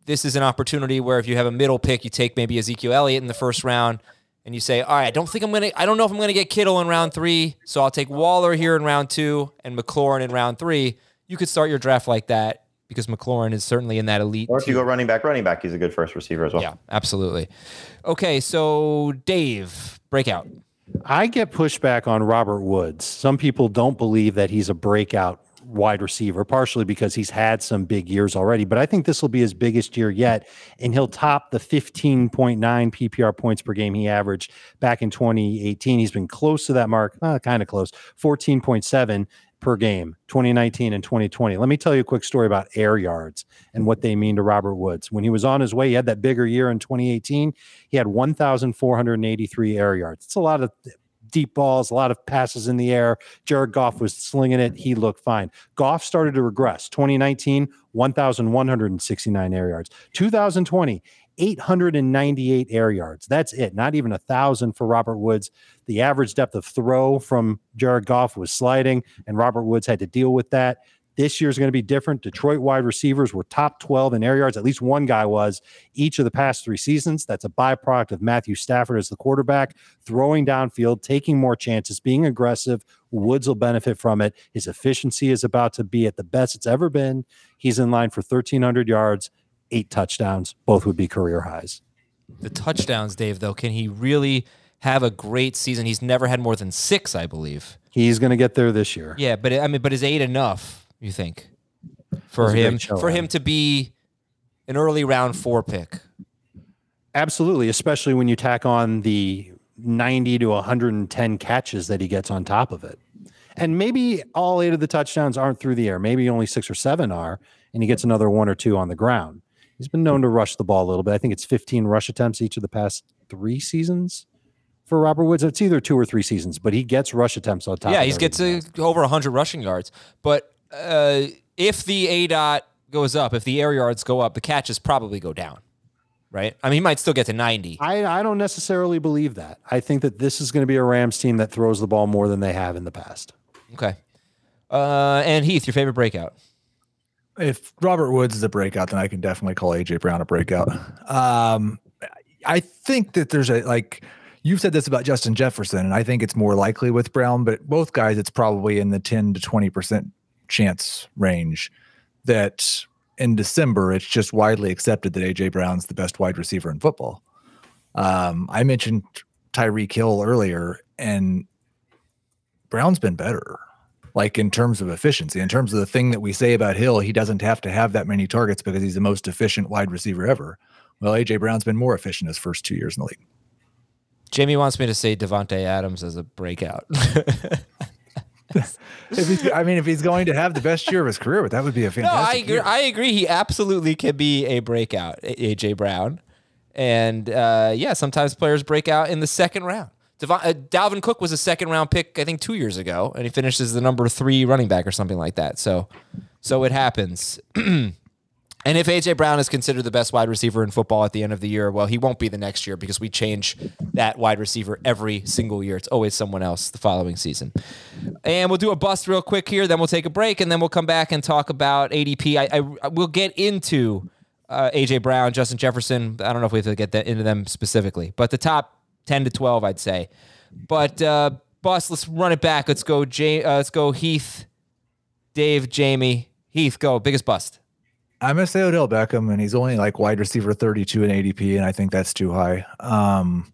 This is an opportunity where if you have a middle pick, you take maybe Ezekiel Elliott in the first round and you say, all right, I don't think I'm going to, I don't know if I'm going to get Kittle in round three. So I'll take Waller here in round two and McLaurin in round three. You could start your draft like that because McLaurin is certainly in that elite. Or if you go running back, running back, he's a good first receiver as well. Yeah, absolutely. Okay. So Dave, breakout. I get pushback on Robert Woods. Some people don't believe that he's a breakout wide receiver, partially because he's had some big years already, but I think this will be his biggest year yet, and he'll top the fifteen point nine P P R points per game he averaged back in twenty eighteen. He's been close to that mark, uh, kind of close, fourteen point seven per game, twenty nineteen and twenty twenty. Let me tell you a quick story about air yards and what they mean to Robert Woods. When he was on his way, he had that bigger year in twenty eighteen. He had one thousand four hundred eighty-three air yards. It's a lot of deep balls, a lot of passes in the air. Jared Goff was slinging it. He looked fine. Goff started to regress. twenty nineteen, one thousand one hundred sixty-nine air yards. two thousand twenty, eight hundred ninety-eight air yards. That's it. Not even a thousand for Robert Woods. The average depth of throw from Jared Goff was sliding, and Robert Woods had to deal with that. This year is going to be different. Detroit wide receivers were top twelve in air yards. At least one guy was each of the past three seasons. That's a byproduct of Matthew Stafford as the quarterback, throwing downfield, taking more chances, being aggressive. Woods will benefit from it. His efficiency is about to be at the best it's ever been. He's in line for thirteen hundred yards, eight touchdowns. Both would be career highs. The touchdowns, Dave, though, can he really have a great season? He's never had more than six, I believe. He's going to get there this year. Yeah, but I mean, but is eight enough? You think for him for him to be an early round four pick? Absolutely, especially when you tack on the ninety to one hundred ten catches that he gets on top of it. and maybe all eight of the touchdowns aren't through the air. Maybe only six or seven are, and he gets another one or two on the ground. He's been known to rush the ball a little bit. I think it's fifteen rush attempts each of the past three seasons for Robert Woods. It's either two or three seasons, but he gets rush attempts on top. Yeah, he gets a, over one hundred rushing yards. But uh, if the A D O T goes up, if the air yards go up, the catches probably go down. Right? I mean, he might still get to ninety. I, I don't necessarily believe that. I think that this is going to be a Rams team that throws the ball more than they have in the past. Okay. Uh, and Heath, your favorite breakout? If Robert Woods is a breakout, then I can definitely call A J Brown a breakout. Um, I think that there's a, like, you've said this about Justin Jefferson, and I think it's more likely with Brown, but both guys, it's probably in the ten to twenty percent chance range that in December, it's just widely accepted that A J Brown's the best wide receiver in football. Um, I mentioned Tyreek Hill earlier, and Brown's been better, like in terms of efficiency. In terms of the thing that we say about Hill, he doesn't have to have that many targets because he's the most efficient wide receiver ever. Well, A J Brown's been more efficient his first two years in the league. Jamie wants me to say Devontae Adams as a breakout. If he's, I mean, if he's going to have the best year of his career, that would be a fantastic no, I agree, year. I agree. He absolutely can be a breakout, A J Brown. And, uh, yeah, sometimes players break out in the second round. Devon, uh, Dalvin Cook was a second-round pick, I think, two years ago, and he finishes the number three running back or something like that. So, so it happens. And if A J Brown is considered the best wide receiver in football at the end of the year, well, he won't be the next year because we change that wide receiver every single year. It's always someone else the following season. And we'll do a bust real quick here, then we'll take a break, and then we'll come back and talk about A D P. I, I, I We'll get into uh, A J Brown, Justin Jefferson. I don't know if we have to get that, into them specifically, but the top ten to twelve, I'd say. But uh, bust, let's run it back. Let's go, Jay, uh, let's go Heath, Dave, Jamie. Heath, go. Biggest bust. I'm going to say Odell Beckham, and he's only like wide receiver thirty-two in A D P, and I think that's too high. Um,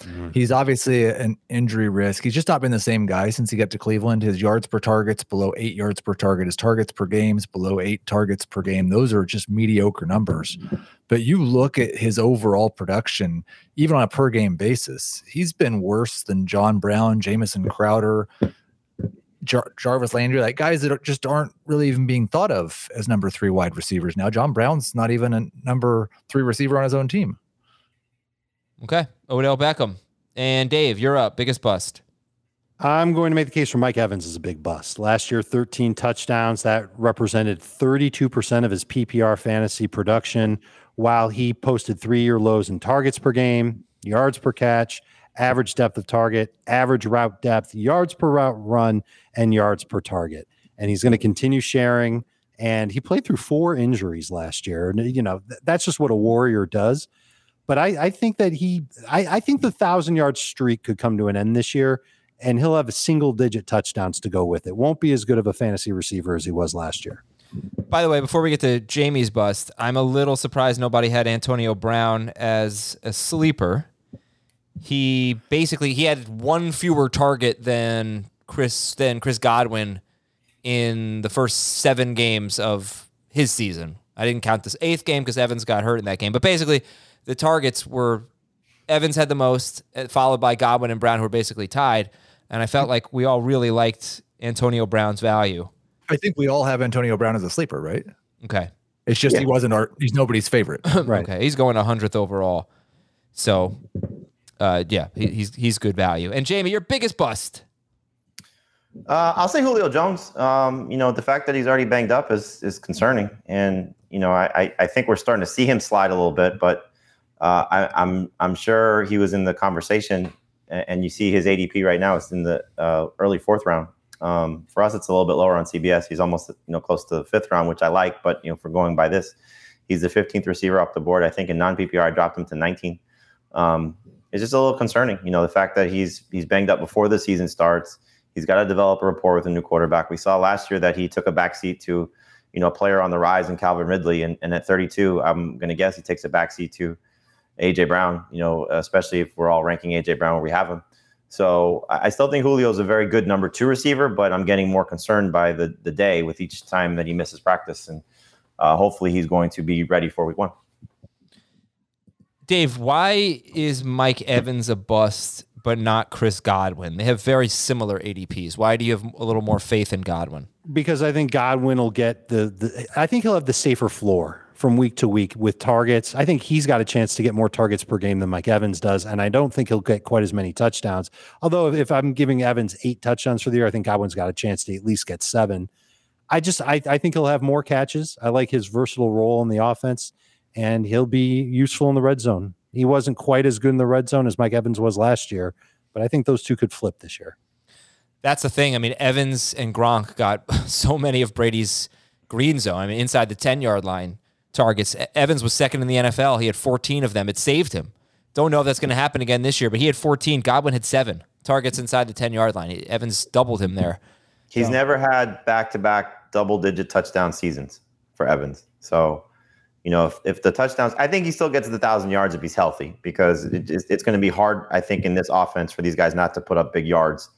mm-hmm. He's obviously an injury risk. He's just not been the same guy since he got to Cleveland. His yards per target's below eight yards per target. His targets per game's below eight targets per game. Those are just mediocre numbers. But you look at his overall production, even on a per-game basis, he's been worse than John Brown, Jamison Crowder, Jar- Jarvis Landry, like guys that are, just aren't really even being thought of as number three wide receivers now. John Brown's not even a number three receiver on his own team. Okay. Odell Beckham. And Dave, you're up. Biggest bust. I'm going to make the case for Mike Evans as a big bust. Last year, thirteen touchdowns. That represented thirty-two percent of his P P R fantasy production, while he posted three-year lows in targets per game, yards per catch, average depth of target, average route depth, yards per route run, and yards per target. And he's going to continue sharing. And he played through four injuries last year. And, you know, th- that's just what a warrior does. But I, I think that he, I, I think the thousand yard streak could come to an end this year, and he'll have a single digit touchdowns to go with it. Won't be as good of a fantasy receiver as he was last year. By the way, before we get to Jamie's bust, I'm a little surprised nobody had Antonio Brown as a sleeper. He basically he had one fewer target than Chris than Chris Godwin in the first seven games of his season. I didn't count this eighth game because Evans got hurt in that game. But basically, the targets were Evans had the most, followed by Godwin and Brown, who were basically tied. And I felt like we all really liked Antonio Brown's value. I think we all have Antonio Brown as a sleeper, right? Okay. It's just yeah. he wasn't our he's nobody's favorite. Right. Okay. He's going hundredth overall. So. Uh, yeah, he, he's he's good value. And Jamie, your biggest bust? Uh, I'll say Julio Jones. Um, you know, the fact that he's already banged up is is concerning, and you know, I I think we're starting to see him slide a little bit. But uh, I, I'm I'm sure he was in the conversation, and you see his A D P right now is in the uh, early fourth round. Um, for us, it's a little bit lower on C B S. He's almost you know close to the fifth round, which I like. But you know, for going by this, he's the fifteenth receiver off the board. I think in non-P P R, I dropped him to nineteen. Um, It's just a little concerning, you know, the fact that he's he's banged up before the season starts. He's got to develop a rapport with a new quarterback. We saw last year that he took a backseat to, you know, a player on the rise in Calvin Ridley. And, and at thirty-two, I'm going to guess he takes a backseat to A J Brown, you know, especially if we're all ranking A J Brown where we have him. So I still think Julio is a very good number two receiver, but I'm getting more concerned by the, the day with each time that he misses practice. And uh, hopefully he's going to be ready for week one. Dave, why is Mike Evans a bust but not Chris Godwin. They have very similar A D Ps. Why do you have a little more faith in Godwin? Because I think Godwin will get the, the I think he'll have the safer floor from week to week with targets. I think he's got a chance to get more targets per game than Mike Evans does, and I don't think he'll get quite as many touchdowns. Although if I'm giving Evans eight touchdowns for the year, I think Godwin's got a chance to at least get seven. I just I, I think he'll have more catches. I like his versatile role in the offense, and he'll be useful in the red zone. He wasn't quite as good in the red zone as Mike Evans was last year, but I think those two could flip this year. That's the thing. I mean, Evans and Gronk got so many of Brady's green zone. I mean, inside the ten-yard line targets. Evans was second in the N F L. He had fourteen of them. It saved him. Don't know if that's going to happen again this year, but he had fourteen. Godwin had seven targets inside the ten-yard line. Evans doubled him there. He's so. Never had back-to-back double-digit touchdown seasons for Evans. So, you know, if, if the touchdowns, I think he still gets the one thousand yards if he's healthy, because it, it's going to be hard, I think, in this offense for these guys not to put up big yards,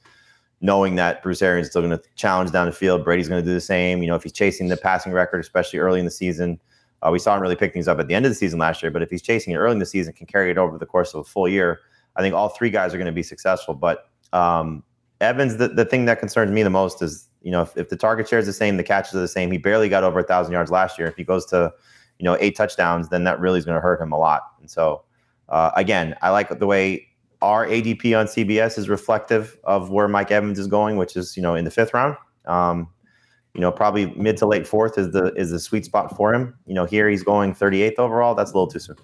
knowing that Bruce Arians is still going to challenge down the field. Brady's going to do the same. You know, if he's chasing the passing record, especially early in the season. Uh, we saw him really pick things up at the end of the season last year, but if he's chasing it early in the season, can carry it over the course of a full year, I think all three guys are going to be successful. But um, Evans, the, the thing that concerns me the most is, you know, if, if the target share is the same, the catches are the same. He barely got over one thousand yards last year. If he goes to, you know, eight touchdowns, then that really is going to hurt him a lot. And so, uh, again, I like the way our A D P on C B S is reflective of where Mike Evans is going, which is, you know, in the fifth round. Um You know, probably mid to late fourth is the is the sweet spot for him. You know, here he's going thirty-eighth overall. That's a little too soon.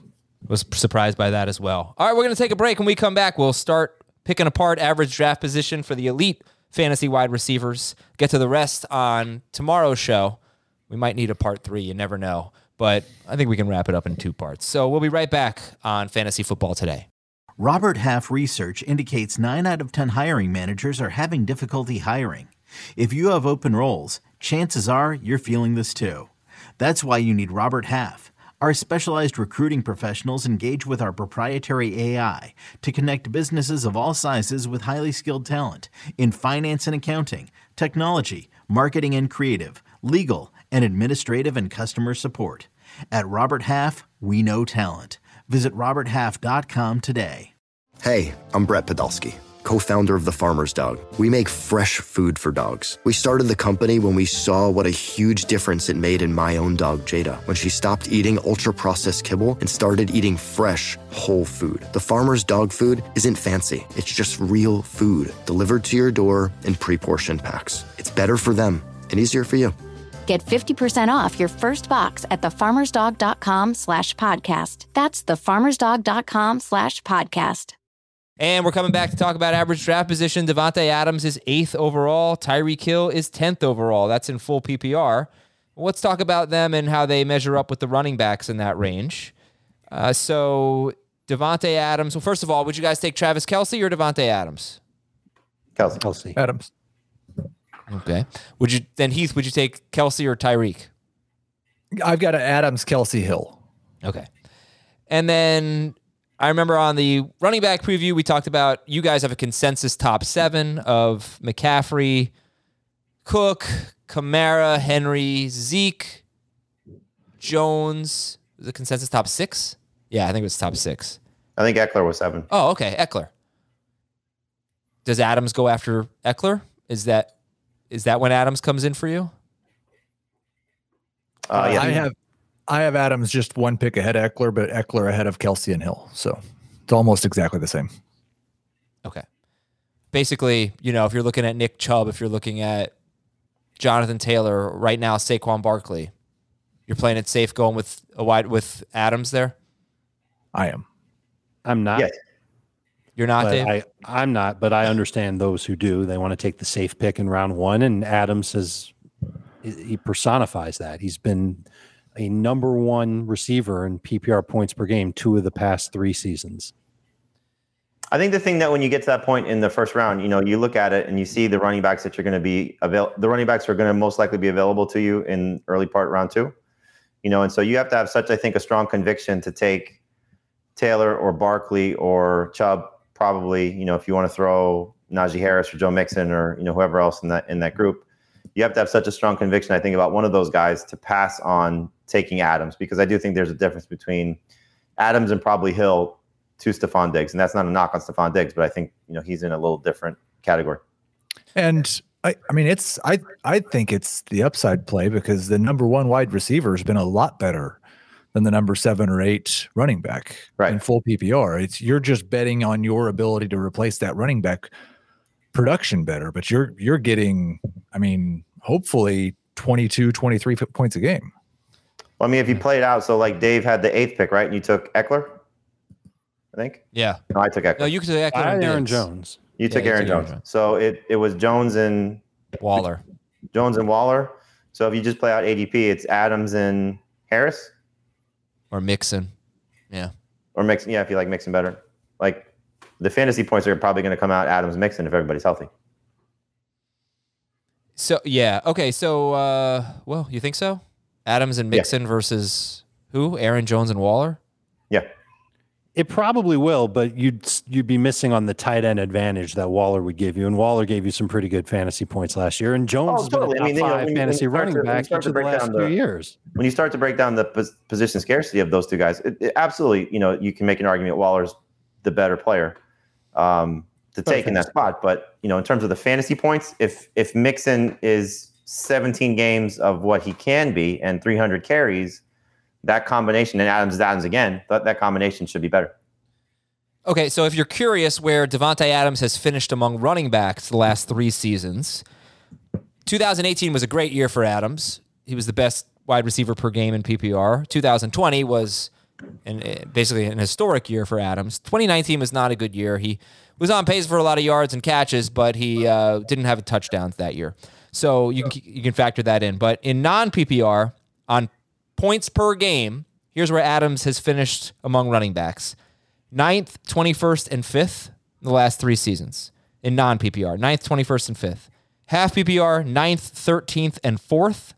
Was surprised by that as well. All right, we're going to take a break. When we come back, we'll start picking apart average draft position for the elite fantasy wide receivers. Get to the rest on tomorrow's show. We might need a part three. You never know. But I think we can wrap it up in two parts. So we'll be right back on Fantasy Football Today. Robert Half research indicates nine out of ten hiring managers are having difficulty hiring. If you have open roles, chances are you're feeling this too. That's why you need Robert Half. Our specialized recruiting professionals engage with our proprietary A I to connect businesses of all sizes with highly skilled talent in finance and accounting, technology, marketing and creative, legal, and administrative and customer support. At Robert Half, we know talent. Visit robert half dot com today. Hey, I'm Brett Podolsky, co-founder of The Farmer's Dog. We make fresh food for dogs. We started the company when we saw what a huge difference it made in my own dog, Jada, when she stopped eating ultra-processed kibble and started eating fresh, whole food. The Farmer's Dog food isn't fancy. It's just real food delivered to your door in pre-portioned packs. It's better for them and easier for you. Get fifty percent off your first box at thefarmersdog.com slash podcast. That's thefarmersdog.com slash podcast. And we're coming back to talk about average draft position. Devontae Adams is eighth overall. Tyreek Hill is tenth overall. That's in full P P R. Let's talk about them and how they measure up with the running backs in that range. Uh, so Devontae Adams. Well, first of all, would you guys take Travis Kelce or Devontae Adams? Kelce. Kelce. Adams. Okay. Would you then, Heath, would you take Kelce or Tyreek? I've got an Adams, Kelce, Hill. Okay. And then I remember on the running back preview, we talked about you guys have a consensus top seven of McCaffrey, Cook, Kamara, Henry, Zeke, Jones. Was the consensus top six? Yeah, I think it was top six. I think Eckler was seven. Oh, okay, Eckler. Does Adams go after Eckler? Is that is that when Adams comes in for you? Uh, yeah. I have. I have Adams just one pick ahead of Eckler, but Eckler ahead of Kelce and Hill. So it's almost exactly the same. Okay. Basically, you know, if you're looking at Nick Chubb, if you're looking at Jonathan Taylor, right now Saquon Barkley, you're playing it safe going with a wide with Adams there? I am. I'm not. Yeah. You're not, but Dave? I, I'm not, but I understand those who do. They want to take the safe pick in round one, and Adams has, he personifies that. He's been a number one receiver in P P R points per game two of the past three seasons. I think the thing that when you get to that point in the first round, you know, you look at it and you see the running backs that you're going to be avail- the running backs are going to most likely be available to you in early part round two, you know, and so you have to have such, I think, a strong conviction to take Taylor or Barkley or Chubb, probably, you know, if you want to throw Najee Harris or Joe Mixon or, you know, whoever else in that in that group. You have to have such a strong conviction, I think, about one of those guys to pass on taking Adams, because I do think there's a difference between Adams and probably Hill to Stephon Diggs. And that's not a knock on Stephon Diggs, but I think, you know, he's in a little different category. And I, I mean, it's, I, I think it's the upside play because the number one wide receiver has been a lot better than the number seven or eight running back right. in full P P R. It's, you're just betting on your ability to replace that running back production better, but you're, you're getting, I mean, hopefully twenty-two, twenty-three points a game. Well, I mean, if you play it out, so like Dave had the eighth pick, right? And you took Eckler, I think. Yeah. No, I took Eckler. No, you took Eckler I and Aaron Jones. You yeah, took Aaron Jones. Aaron Jones. So it, it was Jones and Waller. Jones and Waller. So if you just play out A D P, it's Adams and Harris. Or Mixon. Yeah. Or Mixon. Yeah, if you like Mixon better. Like the fantasy points are probably going to come out Adams, Mixon if everybody's healthy. So, yeah. Okay. So, uh, well, you think so? Adams and Mixon yeah. versus who? Aaron Jones and Waller? Yeah. It probably will, but you'd you'd be missing on the tight end advantage that Waller would give you, and Waller gave you some pretty good fantasy points last year. And Jones oh, totally. has been a top I mean, five you know, fantasy running to, back for the last few years. When you start to break down the position scarcity of those two guys, it, it absolutely, you know, you can make an argument Waller's the better player um, to take in that spot. But you know, in terms of the fantasy points, if if Mixon is seventeen games of what he can be and three hundred carries. That combination, and Adams is Adams again, that, that combination should be better. Okay, so if you're curious where Devontae Adams has finished among running backs the last three seasons, two thousand eighteen was a great year for Adams. He was the best wide receiver per game in P P R. two thousand twenty was an, basically an historic year for Adams. twenty nineteen was not a good year. He was on pace for a lot of yards and catches, but he uh, didn't have a touchdown that year. So you can, you can factor that in. But in non-P P R, on points per game, here's where Adams has finished among running backs. Ninth, twenty-first, and fifth in the last three seasons in non-P P R. Ninth, twenty-first, and fifth. Half P P R, ninth, thirteenth, and fourth.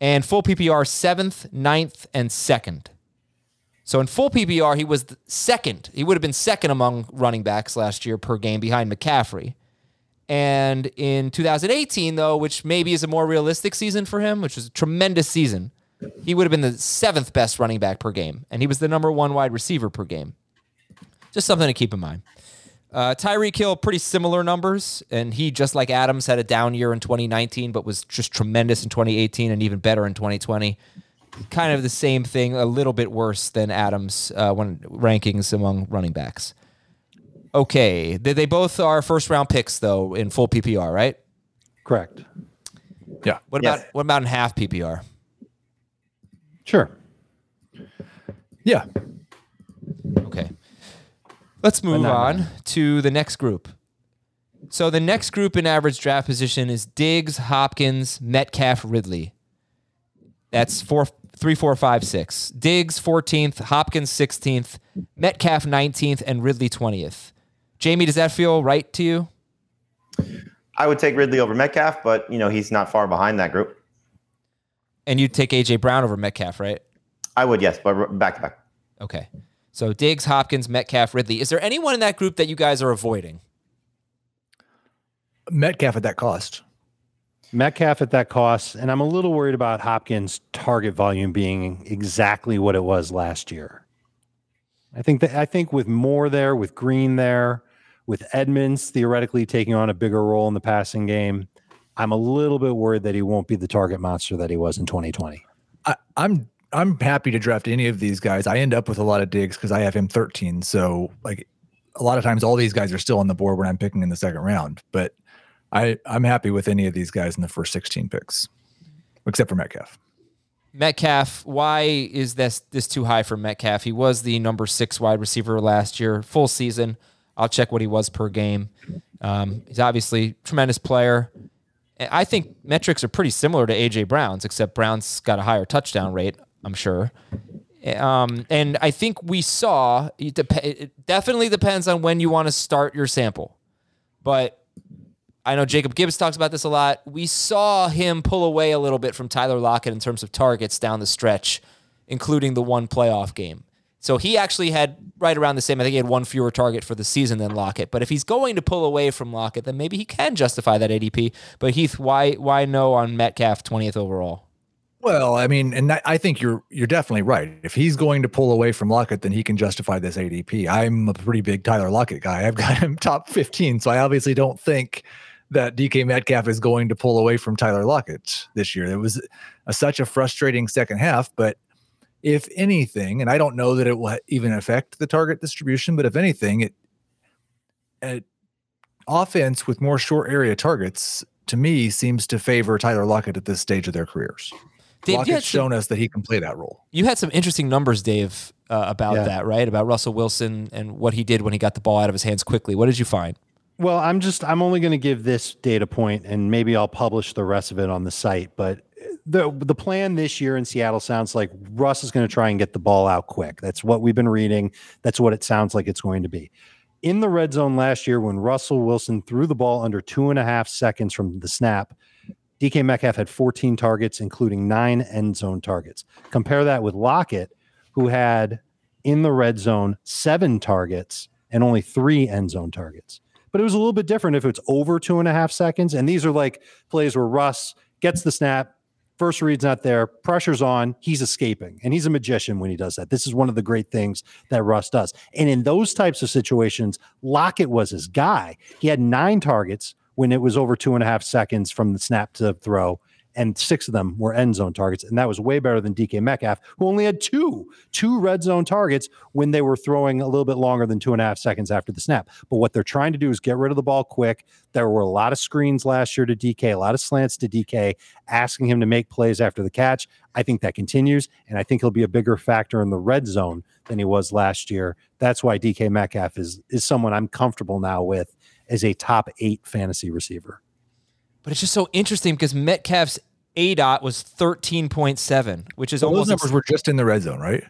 And full P P R, seventh, ninth, and second. So in full P P R, he was second. He would have been second among running backs last year per game behind McCaffrey. And in two thousand eighteen, though, which maybe is a more realistic season for him, which was a tremendous season, he would have been the seventh best running back per game, and he was the number one wide receiver per game. Just something to keep in mind. Uh, Tyreek Hill, pretty similar numbers, and he, just like Adams, had a down year in twenty nineteen, but was just tremendous in twenty eighteen and even better in twenty twenty. Kind of the same thing, a little bit worse than Adams' uh, when rankings among running backs. Okay, they, they both are first-round picks, though, in full P P R, right? Correct. Yeah. What yes. about what about in half P P R? Sure. Yeah. Okay. Let's move on to the next group. So the next group in average draft position is Diggs, Hopkins, Metcalf, Ridley. That's four, three, four, five, six. Diggs fourteenth, Hopkins sixteenth, Metcalf nineteenth, and Ridley twentieth. Jamie, does that feel right to you? I would take Ridley over Metcalf, but you know he's not far behind that group. And you'd take A J Brown over Metcalf, right? I would, yes, but back to back. Okay. So Diggs, Hopkins, Metcalf, Ridley. Is there anyone in that group that you guys are avoiding? Metcalf at that cost. Metcalf at that cost. And I'm a little worried about Hopkins' target volume being exactly what it was last year. I think that I think with Moore there, with Green there, with Edmonds theoretically taking on a bigger role in the passing game, I'm a little bit worried that he won't be the target monster that he was in twenty twenty. I, I'm I'm happy to draft any of these guys. I end up with a lot of Diggs because I have him thirteen. So like a lot of times all these guys are still on the board when I'm picking in the second round. But I, I'm happy with any of these guys in the first sixteen picks, except for Metcalf. Metcalf, why is this this too high for Metcalf? He was the number six wide receiver last year, full season. I'll check what he was per game. Um, he's obviously a tremendous player. I think metrics are pretty similar to A J Brown's, except Brown's got a higher touchdown rate, I'm sure. Um, and I think we saw, it, dep- it definitely depends on when you want to start your sample. But I know Jacob Gibbs talks about this a lot. We saw him pull away a little bit from Tyler Lockett in terms of targets down the stretch, including the one playoff game. So he actually had right around the same. I think he had one fewer target for the season than Lockett. But if he's going to pull away from Lockett, then maybe he can justify that A D P. But Heath, why why no on Metcalf twentieth overall? Well, I mean, and I think you're you're definitely right. If he's going to pull away from Lockett, then he can justify this A D P. I'm a pretty big Tyler Lockett guy. I've got him top fifteen, so I obviously don't think that D K Metcalf is going to pull away from Tyler Lockett this year. It was a, such a frustrating second half, but if anything, and I don't know that it will even affect the target distribution, but if anything, it, it offense with more short area targets, to me, seems to favor Tyler Lockett at this stage of their careers. Dave, Lockett's shown us that he can play that role. You had some interesting numbers, Dave, uh, about yeah. that, right? About Russell Wilson and what he did when he got the ball out of his hands quickly. What did you find? Well, I'm just I'm only going to give this data point, and maybe I'll publish the rest of it on the site. But the the plan this year in Seattle sounds like Russ is going to try and get the ball out quick. That's what we've been reading. That's what it sounds like it's going to be. In the red zone last year, when Russell Wilson threw the ball under two and a half seconds from the snap, D K Metcalf had fourteen targets, including nine end zone targets. Compare that with Lockett, who had in the red zone seven targets and only three end zone targets. But it was a little bit different if it's over two and a half seconds. And these are like plays where Russ gets the snap, first read's not there, pressure's on, he's escaping. And he's a magician when he does that. This is one of the great things that Russ does. And in those types of situations, Lockett was his guy. He had nine targets when it was over two and a half seconds from the snap to the throw, and six of them were end zone targets. And that was way better than D K Metcalf, who only had two, two red zone targets when they were throwing a little bit longer than two and a half seconds after the snap. But what they're trying to do is get rid of the ball quick. There were a lot of screens last year to D K, a lot of slants to D K, asking him to make plays after the catch. I think that continues, and I think he'll be a bigger factor in the red zone than he was last year. That's why D K Metcalf is is someone I'm comfortable now with as a top eight fantasy receiver. But it's just so interesting because Metcalf's A D O T was thirteen point seven, which is so almost... Those numbers were just in the red zone, right?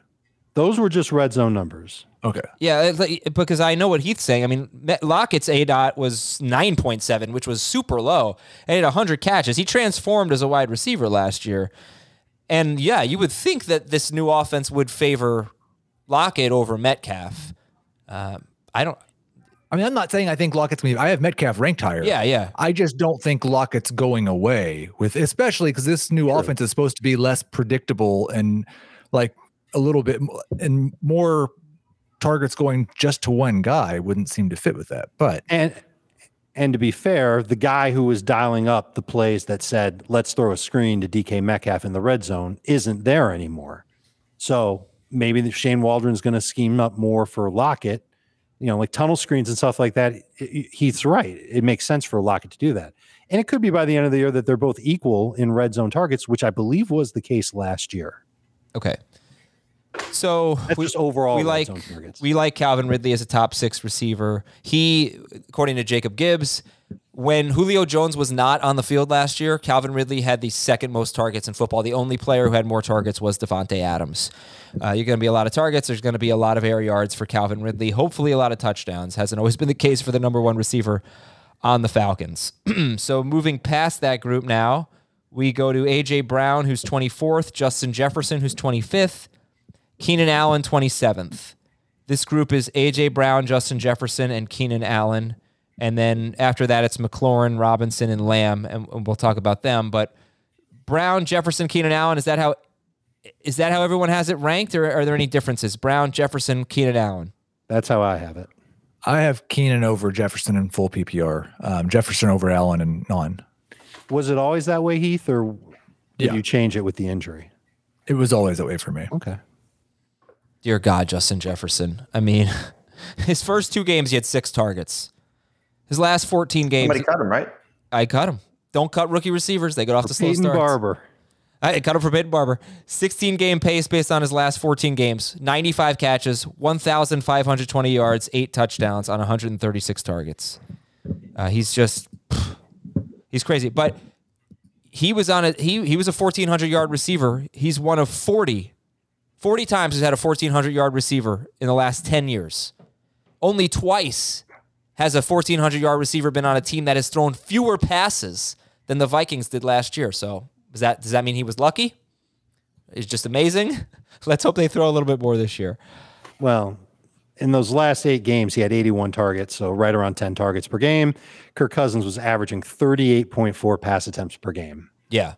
Those were just red zone numbers. Okay. Yeah, like, because I know what Heath's saying. I mean, Lockett's A D O T was nine point seven, which was super low. And he had one hundred catches. He transformed as a wide receiver last year. And yeah, you would think that this new offense would favor Lockett over Metcalf. Uh, I don't... I mean, I'm not saying I think Lockett's going to be, I have Metcalf ranked higher. Yeah, yeah. I just don't think Lockett's going away with, especially because this new True. offense is supposed to be less predictable and like a little bit and more targets going just to one guy wouldn't seem to fit with that. But and and to be fair, the guy who was dialing up the plays that said, let's throw a screen to D K Metcalf in the red zone isn't there anymore. So maybe Shane Waldron's going to scheme up more for Lockett. You know, like tunnel screens and stuff like that. He's right. It makes sense for Lockett to do that. And it could be by the end of the year that they're both equal in red zone targets, which I believe was the case last year. Okay. So that's we, just overall, we like, red zone targets. We like Calvin Ridley as a top six receiver. He, according to Jacob Gibbs, when Julio Jones was not on the field last year, Calvin Ridley had the second most targets in football. The only player who had more targets was Devontae Adams. Uh, you're going to be a lot of targets. There's going to be a lot of air yards for Calvin Ridley. Hopefully a lot of touchdowns. Hasn't always been the case for the number one receiver on the Falcons. So moving past that group now, we go to A J Brown, who's twenty-fourth, Justin Jefferson, who's twenty-fifth, Keenan Allen, twenty-seventh. This group is A J Brown, Justin Jefferson, and Keenan Allen. And then after that, it's McLaurin, Robinson, and Lamb, and we'll talk about them. But Brown, Jefferson, Keenan Allen, is that how is that how everyone has it ranked, or are there any differences? Brown, Jefferson, Keenan Allen. That's how I have it. I have Keenan over Jefferson in full P P R, um, Jefferson over Allen and none. Was it always that way, Heath, or did yeah. you change it with the injury? It was always that way for me. Okay. Dear God, Justin Jefferson. I mean, his first two games, he had six targets. His last fourteen games. Somebody cut him, right? I cut him. Don't cut rookie receivers. They go off the slow starts. Peyton Barber. I cut him for Peyton Barber. sixteen-game pace based on his last fourteen games. ninety-five catches, one thousand five hundred twenty yards, eight touchdowns on one hundred thirty-six targets. Uh, he's just, he's crazy. But he was on a he he was a fourteen hundred-yard receiver. He's one of forty, forty times he's had a fourteen hundred-yard receiver in the last ten years. Only twice has a fourteen hundred-yard receiver been on a team that has thrown fewer passes than the Vikings did last year. So is that does that mean he was lucky? It's just amazing. Let's hope they throw a little bit more this year. Well, in those last eight games, he had eighty-one targets, so right around ten targets per game. Kirk Cousins was averaging thirty-eight point four pass attempts per game. Yeah.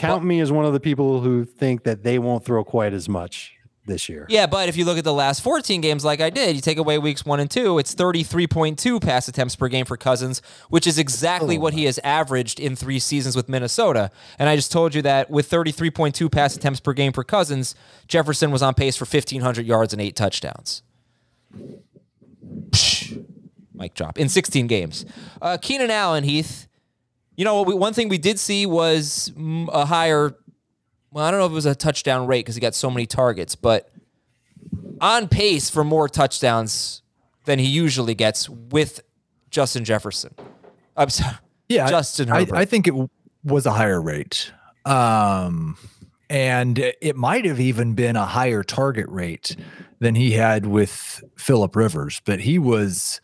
Count but, me as one of the people who think that they won't throw quite as much this year. Yeah, but if you look at the last fourteen games like I did, you take away weeks one and two, it's thirty-three point two pass attempts per game for Cousins, which is exactly oh. what he has averaged in three seasons with Minnesota. And I just told you that with thirty-three point two pass attempts per game for Cousins, Jefferson was on pace for fifteen hundred yards and eight touchdowns. Psh, mic drop. In sixteen games. Uh, Keenan Allen, Heath, you know, we, one thing we did see was a higher... Well, I don't know if it was a touchdown rate because he got so many targets, but on pace for more touchdowns than he usually gets with Justin Jefferson. I'm sorry. Yeah, Justin I, Herbert. I, I think it w- was a higher rate. Um, and it might have even been a higher target rate than he had with Phillip Rivers, but he was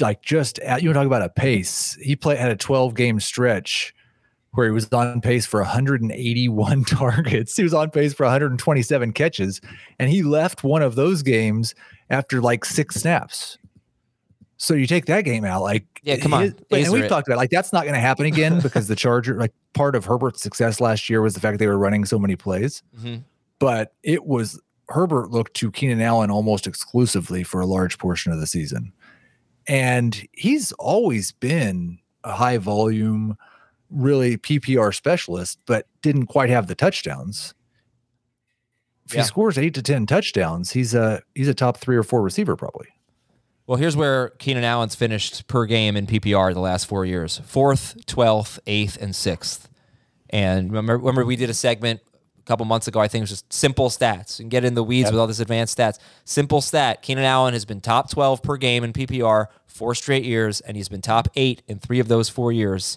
like just at, you were talking about a pace. He played had a twelve-game stretch where he was on pace for one hundred eighty-one targets. He was on pace for one hundred twenty-seven catches, and he left one of those games after like six snaps. So you take that game out, like yeah, come on. His, and we've it. talked about like that's not going to happen again because the Charger, like part of Herbert's success last year was the fact that they were running so many plays. Mm-hmm. But it was Herbert looked to Keenan Allen almost exclusively for a large portion of the season, and he's always been a high volume, really P P R specialist, but didn't quite have the touchdowns. If yeah. he scores eight to ten touchdowns, he's a he's a top three or four receiver probably. Well, here's where Keenan Allen's finished per game in P P R the last four years: fourth, twelfth, eighth, and sixth. And remember, remember we did a segment a couple months ago. I think it was just simple stats and get in the weeds yep. with all this advanced stats. Simple stat: Keenan Allen has been top twelve per game in P P R four straight years, and he's been top eight in three of those four years.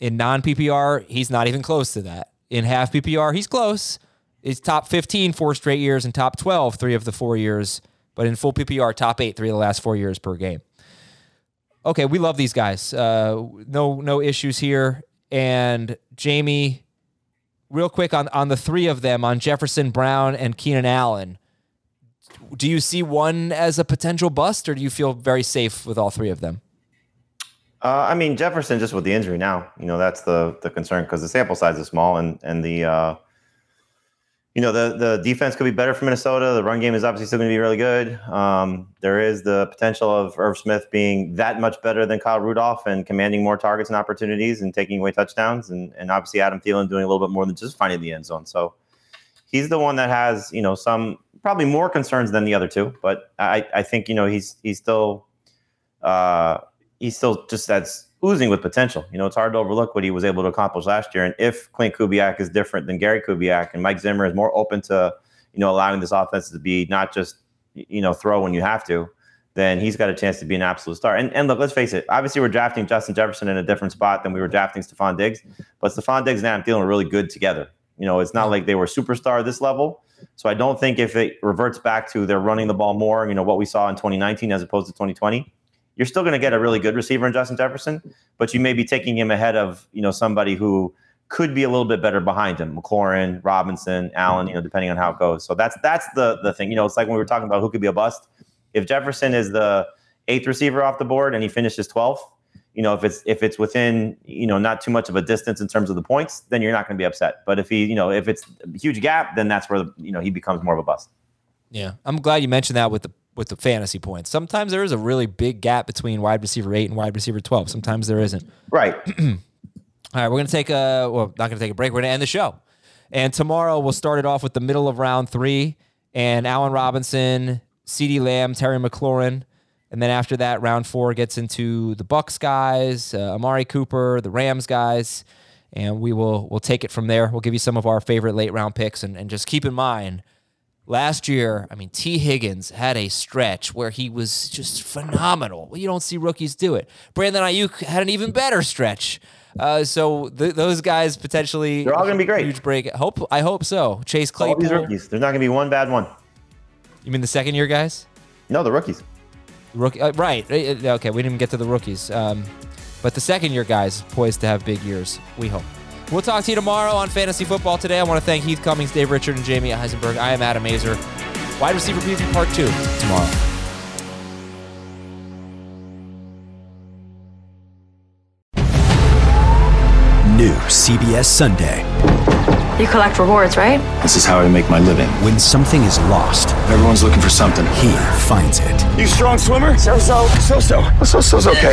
In non-P P R, he's not even close to that. In half P P R, he's close. It's top fifteen four straight years and top twelve three of the four years. But in full P P R, top eight three of the last four years per game. Okay, we love these guys. Uh, no no issues here. And Jamie, real quick on, on the three of them, on Jefferson, Brown, and Keenan Allen, do you see one as a potential bust, or do you feel very safe with all three of them? Uh, I mean, Jefferson, just with the injury now, you know, that's the the concern because the sample size is small and and the, uh, you know, the the defense could be better for Minnesota. The run game is obviously still going to be really good. Um, there is the potential of Irv Smith being that much better than Kyle Rudolph and commanding more targets and opportunities and taking away touchdowns. And, and obviously Adam Thielen doing a little bit more than just finding the end zone. So he's the one that has, you know, some probably more concerns than the other two. But I, I think, you know, he's he's still uh, – he's still just that's oozing with potential. You know, it's hard to overlook what he was able to accomplish last year. And if Clint Kubiak is different than Gary Kubiak and Mike Zimmer is more open to, you know, allowing this offense to be not just, you know, throw when you have to, then he's got a chance to be an absolute star. And and look, let's face it. Obviously, we're drafting Justin Jefferson in a different spot than we were drafting Stephon Diggs. But Stephon Diggs and Adam Thielen were really good together. You know, it's not like they were superstar at this level. So I don't think if it reverts back to they're running the ball more, you know, what we saw in twenty nineteen as opposed to twenty twenty, you're still going to get a really good receiver in Justin Jefferson, but you may be taking him ahead of, you know, somebody who could be a little bit better behind him, McLaurin, Robinson, Allen, you know, depending on how it goes. So that's that's the the thing. You know, it's like when we were talking about who could be a bust. If Jefferson is the eighth receiver off the board and he finishes twelfth, you know, if it's if it's within, you know, not too much of a distance in terms of the points, then you're not going to be upset. But if he, you know, if it's a huge gap, then that's where, you know, he becomes more of a bust. Yeah, I'm glad you mentioned that with the with the fantasy points. Sometimes there is a really big gap between wide receiver eight and wide receiver twelve. Sometimes there isn't. Right. All right, we're going to take a, well, not going to take a break. We're going to end the show. And tomorrow we'll start it off with the middle of round three and Allen Robinson, CeeDee Lamb, Terry McLaurin. And then after that, round four gets into the Bucs guys, uh, Amari Cooper, the Rams guys. And we will, we'll take it from there. We'll give you some of our favorite late round picks and, and just keep in mind, last year, I mean, T. Higgins had a stretch where he was just phenomenal. You don't see rookies do it. Brandon Ayuk had an even better stretch. Uh, so th- those guys potentially they're all going to be great. Huge break. Hope I hope so. Chase Claypool. All these rookies. There's not going to be one bad one. You mean the second year guys? No, the rookies. Rookie, uh, right? Okay, we didn't even get to the rookies. Um, but the second year guys poised to have big years. We hope. We'll talk to you tomorrow on Fantasy Football Today. I want to thank Heath Cummings, Dave Richard, and Jamie Eisenberg. I am Adam Azer. Wide Receiver Preview Part two tomorrow. New C B S Sunday. You collect rewards, right? This is how I make my living. When something is lost, everyone's looking for something. He finds it. You strong swimmer? So-so. So-so. So-so's okay.